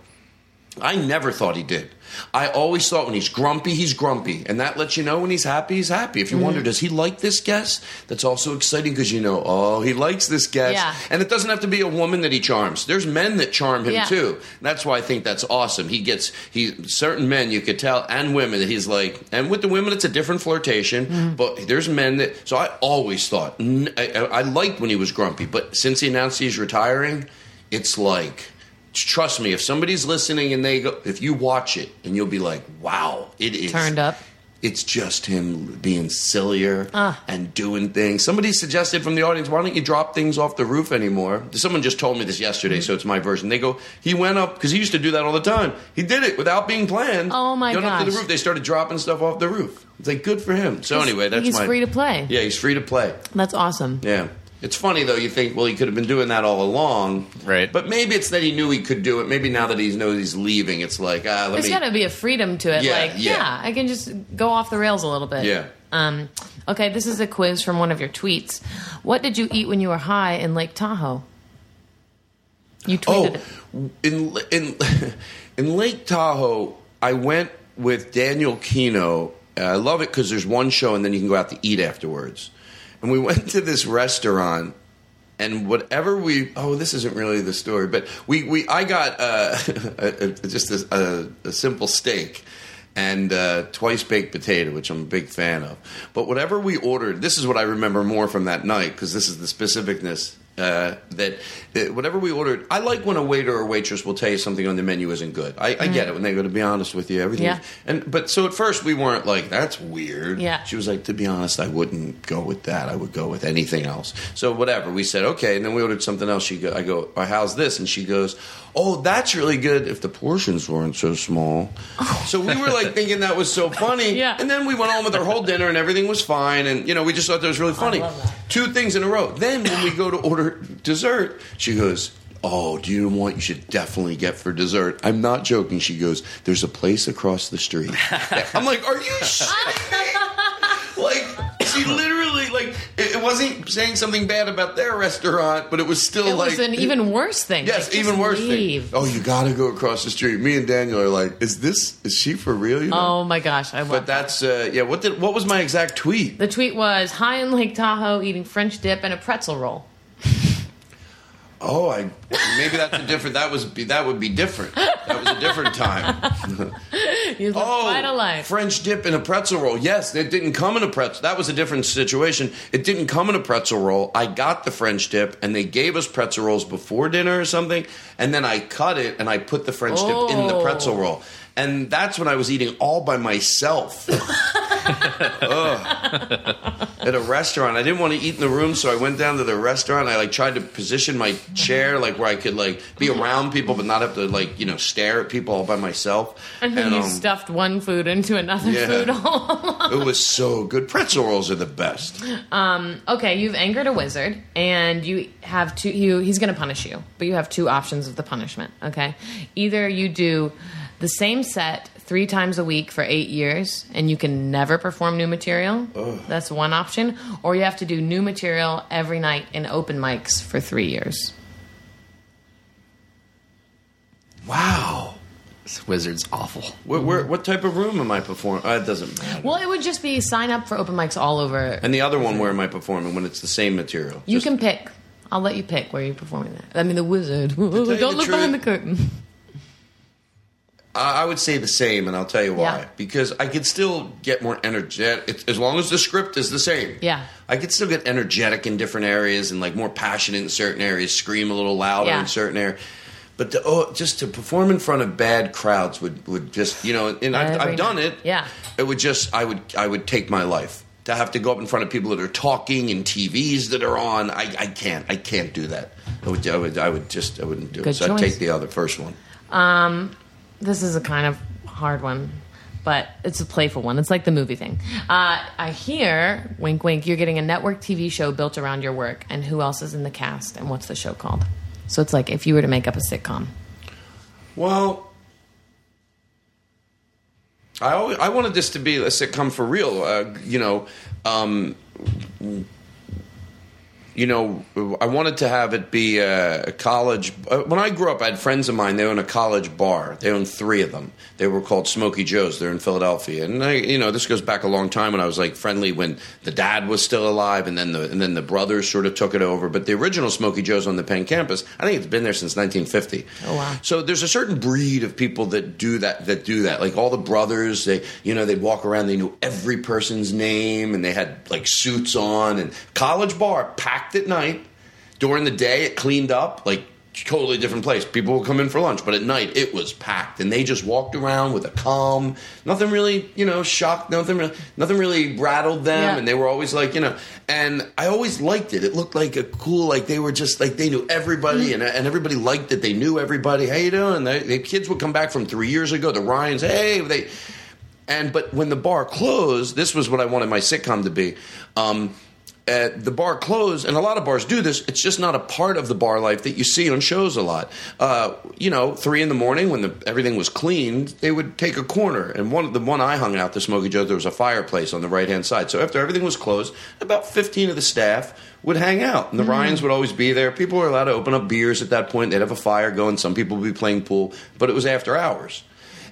I never thought he did. I always thought when he's grumpy, and that lets you know when he's happy, he's happy. If you wonder, does he like this guest? That's also exciting because he likes this guest, and it doesn't have to be a woman that he charms. There's men that charm him too. And that's why I think that's awesome. He certain men you could tell, and women that he's like. And with the women, it's a different flirtation, but there's men that. So I always thought I liked when he was grumpy, but since he announced he's retiring, it's like. Trust me, if somebody's listening and they go, if you watch it and you'll be like, wow, it is. Turned up. It's just him being sillier and doing things. Somebody suggested from the audience, why don't you drop things off the roof anymore? Someone just told me this yesterday, so it's my version. They go, he went up, because he used to do that all the time. He did it without being planned. Oh, my gosh. He went up to the roof. They started dropping stuff off the roof. It's like, good for him. So anyway, that's He's free to play. Yeah, he's free to play. That's awesome. Yeah. It's funny, though. You think, well, he could have been doing that all along. Right. But maybe it's that he knew he could do it. Maybe now that he knows he's leaving, it's like, There's got to be a freedom to it. I can just go off the rails a little bit. Yeah. Okay, this is a quiz from one of your tweets. What did you eat when you were high in Lake Tahoe? You tweeted it. In Lake Tahoe, I went with Daniel Kino. I love it because there's one show and then you can go out to eat afterwards. And we went to this restaurant, and whatever this isn't really the story, but I got just a simple steak and twice-baked potato, which I'm a big fan of. But whatever we ordered, this is what I remember more from that night, because this is the specificness, that whatever we ordered, I like when a waiter or waitress will tell you something on the menu isn't good. I get it when they go, to be honest with you, everything. Yeah. So at first we weren't like, that's weird. Yeah. She was like, to be honest, I wouldn't go with that. I would go with anything else. So whatever. We said, okay. And then we ordered something else. I go, how's this? And she goes, oh, that's really good if the portions weren't so small. Oh. So we were like thinking that was so funny. Yeah. And then we went on with our whole dinner and everything was fine. And, we just thought that was really funny. I love that. 2 things in a row. Then when we go to order dessert, she goes, oh, do you know what you should definitely get for dessert? I'm not joking. She goes, there's a place across the street. I'm like, are you shitting me? She literally, it wasn't saying something bad about their restaurant, but it was still it was an even worse thing. Yes, even worse thing. Oh, you got to go across the street. Me and Daniel are like, is she for real? You know? Oh, my gosh, I love But that's, what was my exact tweet? The tweet was, high in Lake Tahoe, eating French dip and a pretzel roll. Oh, maybe that's a different. That would be different. That was a different time. You look quite alive. French dip in a pretzel roll. Yes, it didn't come in a pretzel. That was a different situation. It didn't come in a pretzel roll. I got the French dip, and they gave us pretzel rolls before dinner or something. And then I cut it, and I put the French dip in the pretzel roll, and that's when I was eating all by myself. At a restaurant. I didn't want to eat in the room, so I went down to the restaurant. I tried to position my chair where I could be around people but not have to stare at people all by myself. And then you stuffed one food into another food. It was so good. Pretzel rolls are the best. Okay, you've angered a wizard and you have he's going to punish you, but you have two options of the punishment, okay? Either you do the same set 3 times a week for 8 years and you can never perform new material. Ugh. That's one option. Or you have to do new material every night in open mics for 3 years. Wow. This wizard's awful. What type of room am I performing? It doesn't matter. Well, it would just be sign up for open mics all over. And the other one, where am I performing when it's the same material? You can pick. I'll let you pick where you're performing that. I mean, the wizard. Don't look behind the curtain. I would say the same, and I'll tell you why. Yeah. Because I could still get more energetic, as long as the script is the same. Yeah. I could still get energetic in different areas and more passionate in certain areas, scream a little louder in certain areas. But just to perform in front of bad crowds would just, and I've done it. Yeah. It would just, I would take my life. To have to go up in front of people that are talking and TVs that are on, I can't do that. I wouldn't do it. Good choice. I'd take first one. This is a kind of hard one, but it's a playful one. It's like the movie thing. I hear, wink, wink, you're getting a network TV show built around your work, and who else is in the cast, and what's the show called? So it's like if you were to make up a sitcom. Well, I wanted this to be a sitcom for real. I wanted to have it be a college. When I grew up, I had friends of mine. They owned a college bar. They owned 3 of them. They were called Smokey Joe's. They're in Philadelphia, and this goes back a long time when I was friendly when the dad was still alive, and then the brothers sort of took it over. But the original Smokey Joe's on the Penn campus, I think it's been there since 1950. Oh wow! So there's a certain breed of people that do that. Like all the brothers, they'd walk around. They knew every person's name, and they had suits on. And college bar packed at night. During the day it cleaned up, totally different place. People would come in for lunch, but at night it was packed, and they just walked around with a calm, nothing really shocked, nothing really rattled them. Yeah. And they were always and I always liked it. It looked like a cool, they were just they knew everybody. Mm-hmm. and everybody liked that they knew everybody. How you doing? The kids would come back from 3 years ago, the Ryans. Hey, but when the bar closed, this was what I wanted my sitcom to be. The bar closed, and a lot of bars do this. It's just not a part of the bar life that you see on shows a lot. 3 in the morning when everything was cleaned, they would take a corner. And the one I hung out, the Smokey Joe, there was a fireplace on the right-hand side. So after everything was closed, about 15 of the staff would hang out. And the Ryans would always be there. People were allowed to open up beers at that point. They'd have a fire going. Some people would be playing pool. But it was after hours.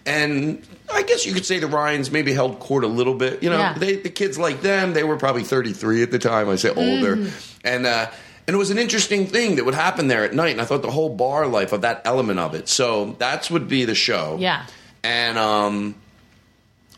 And I guess you could say the Ryans maybe held court a little bit. Yeah. The kids like them. They were probably 33 at the time. I say older. Mm. And it was an interesting thing that would happen there at night. And I thought the whole bar life of that element of it. So that would be the show. Yeah. And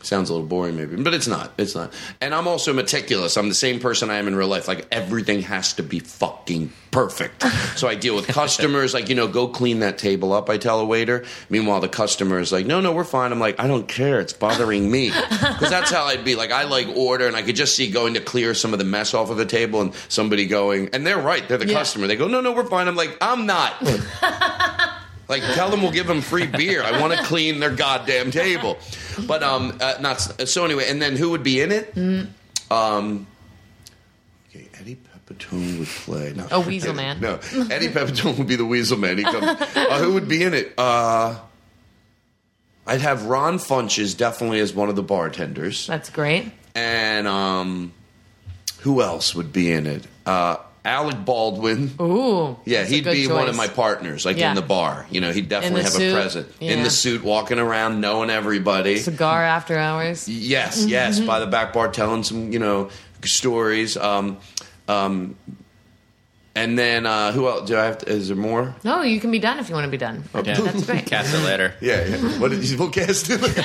sounds a little boring maybe, but it's not. It's not. And I'm also meticulous. I'm the same person I am in real life. Everything has to be fucking perfect. So I deal with customers, go clean that table up, I tell a waiter. Meanwhile, the customer is no, we're fine. I'm I don't care. It's bothering me. Because that's how I'd be. I order, and I could just see going to clear some of the mess off of the table and somebody going, and they're right. They're the customer. They go, no, we're fine. I'm I'm not. Tell them we'll give them free beer. I want to clean their goddamn table. But, not... So, anyway, and then who would be in it? Mm. Okay, Eddie Pepitone would play... No, Weasel Man. No, Eddie Pepitone would be the Weasel Man. He comes... who would be in it? I'd have Ron Funches definitely as one of the bartenders. That's great. And, who else would be in it? Alec Baldwin. Ooh. Yeah, he'd be choice. One of my partners, in the bar. He'd definitely have suit. A present. Yeah. In the suit, walking around, knowing everybody. Cigar after hours. Yes, by the back bar, telling some, stories. And then who else? Do I have to, is there more? No, you can be done if you want to be done. Okay. Yeah. That's great. Cast it later. Yeah. What did you cast it later?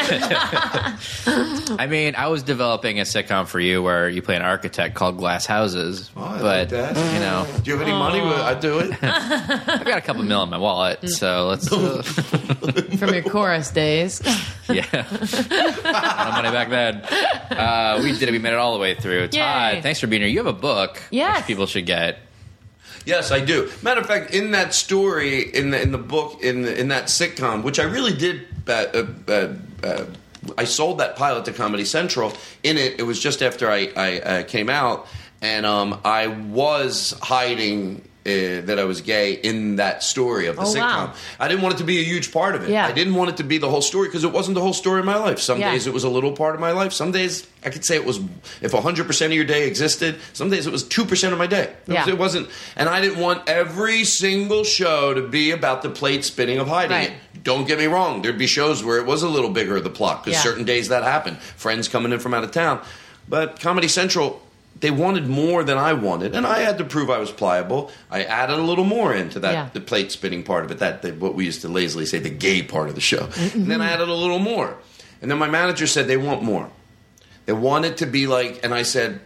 I mean, I was developing a sitcom for you where you play an architect called Glass Houses. Oh, I like that. You know. Do you have any money? I'd do it. I've got a couple mil in my wallet, so let's... From your chorus days. Yeah. A lot of money back then. We did it. We made it all the way through. Yay. Todd, thanks for being here. You have a book which people should get. Yes, I do. Matter of fact, in that story, in the book, in that sitcom, which I really did, I sold that pilot to Comedy Central. In it, it was just after I came out, and I was hiding that I was gay in that story of the sitcom. Wow. I didn't want it to be a huge part of it. Yeah. I didn't want it to be the whole story because it wasn't the whole story of my life. Some days it was a little part of my life. Some days I could say it was, if 100% of your day existed, some days it was 2% of my day. It wasn't, and I didn't want every single show to be about the plate spinning of hiding it. Don't get me wrong. There'd be shows where it was a little bigger, the plot, because certain days that happened. Friends coming in from out of town. But Comedy Central... They wanted more than I wanted, and I had to prove I was pliable. I added a little more into that, the plate spinning part of it, what we used to lazily say, the gay part of the show. Mm-hmm. And then I added a little more. And then my manager said they want more. They want it to be like, and I said,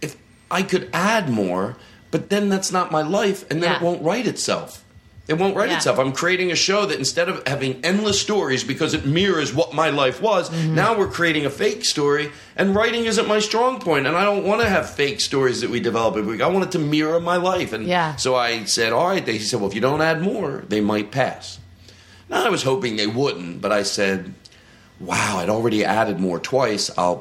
if I could add more, but then that's not my life, and then it won't write itself. It won't write itself. I'm creating a show that instead of having endless stories because it mirrors what my life was, now we're creating a fake story, and writing isn't my strong point, and I don't want to have fake stories that we develop every week. I want it to mirror my life. And so I said, all right. He said, well, if you don't add more, they might pass. Now, I was hoping they wouldn't, but I said, wow, I'd already added more twice. I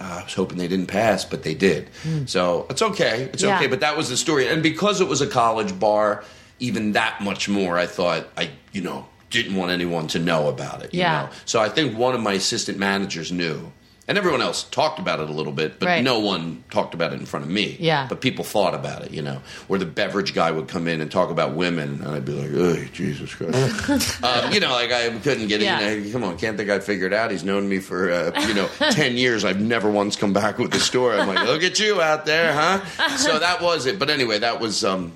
was hoping they didn't pass, but they did. So it's okay. It's okay, but that was the story. And because it was a college bar... Even that much more, I thought I didn't want anyone to know about it. You know? So I think one of my assistant managers knew, and everyone else talked about it a little bit, but no one talked about it in front of me. Yeah. But people thought about it, you know. Or the beverage guy would come in and talk about women, and I'd be like, oh, Jesus Christ. Like I couldn't get in. Come on, can't think I'd figure it out. He's known me for, 10 years. I've never once come back with the story. I'm like, look at you out there, huh? So that was it. But anyway, that was my,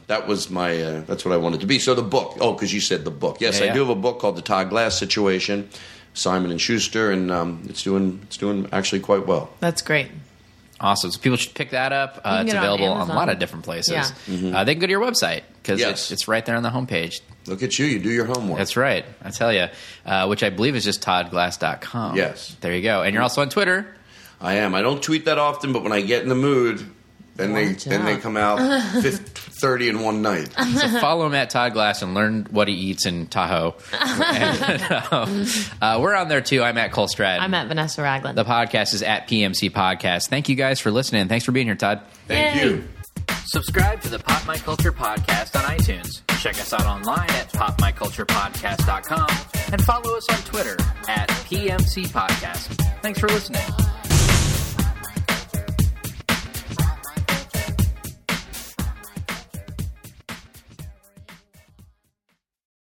that's what I wanted to be. So the book. Oh, because you said the book. Yes, I do have a book called The Todd Glass Situation. Simon & Schuster, and it's doing actually quite well. That's great. Awesome. So people should pick that up. It's available on a lot of different places. Yeah. Mm-hmm. They can go to your website because it's right there on the homepage. Look at you. You do your homework. That's right. I tell you, which I believe is just toddglass.com. Yes. There you go. And you're also on Twitter. I am. I don't tweet that often, but when I get in the mood... Then they come out 30 in one night. So follow him at Todd Glass and learn what he eats in Tahoe. We're on there too. I'm at Cole Stratton. I'm at Vanessa Ragland. The podcast is at PMC Podcast. Thank you guys for listening. Thanks for being here, Todd. Thank you. Subscribe to the Pop My Culture Podcast on iTunes. Check us out online at popmyculturepodcast.com and follow us on Twitter at PMC Podcast. Thanks for listening.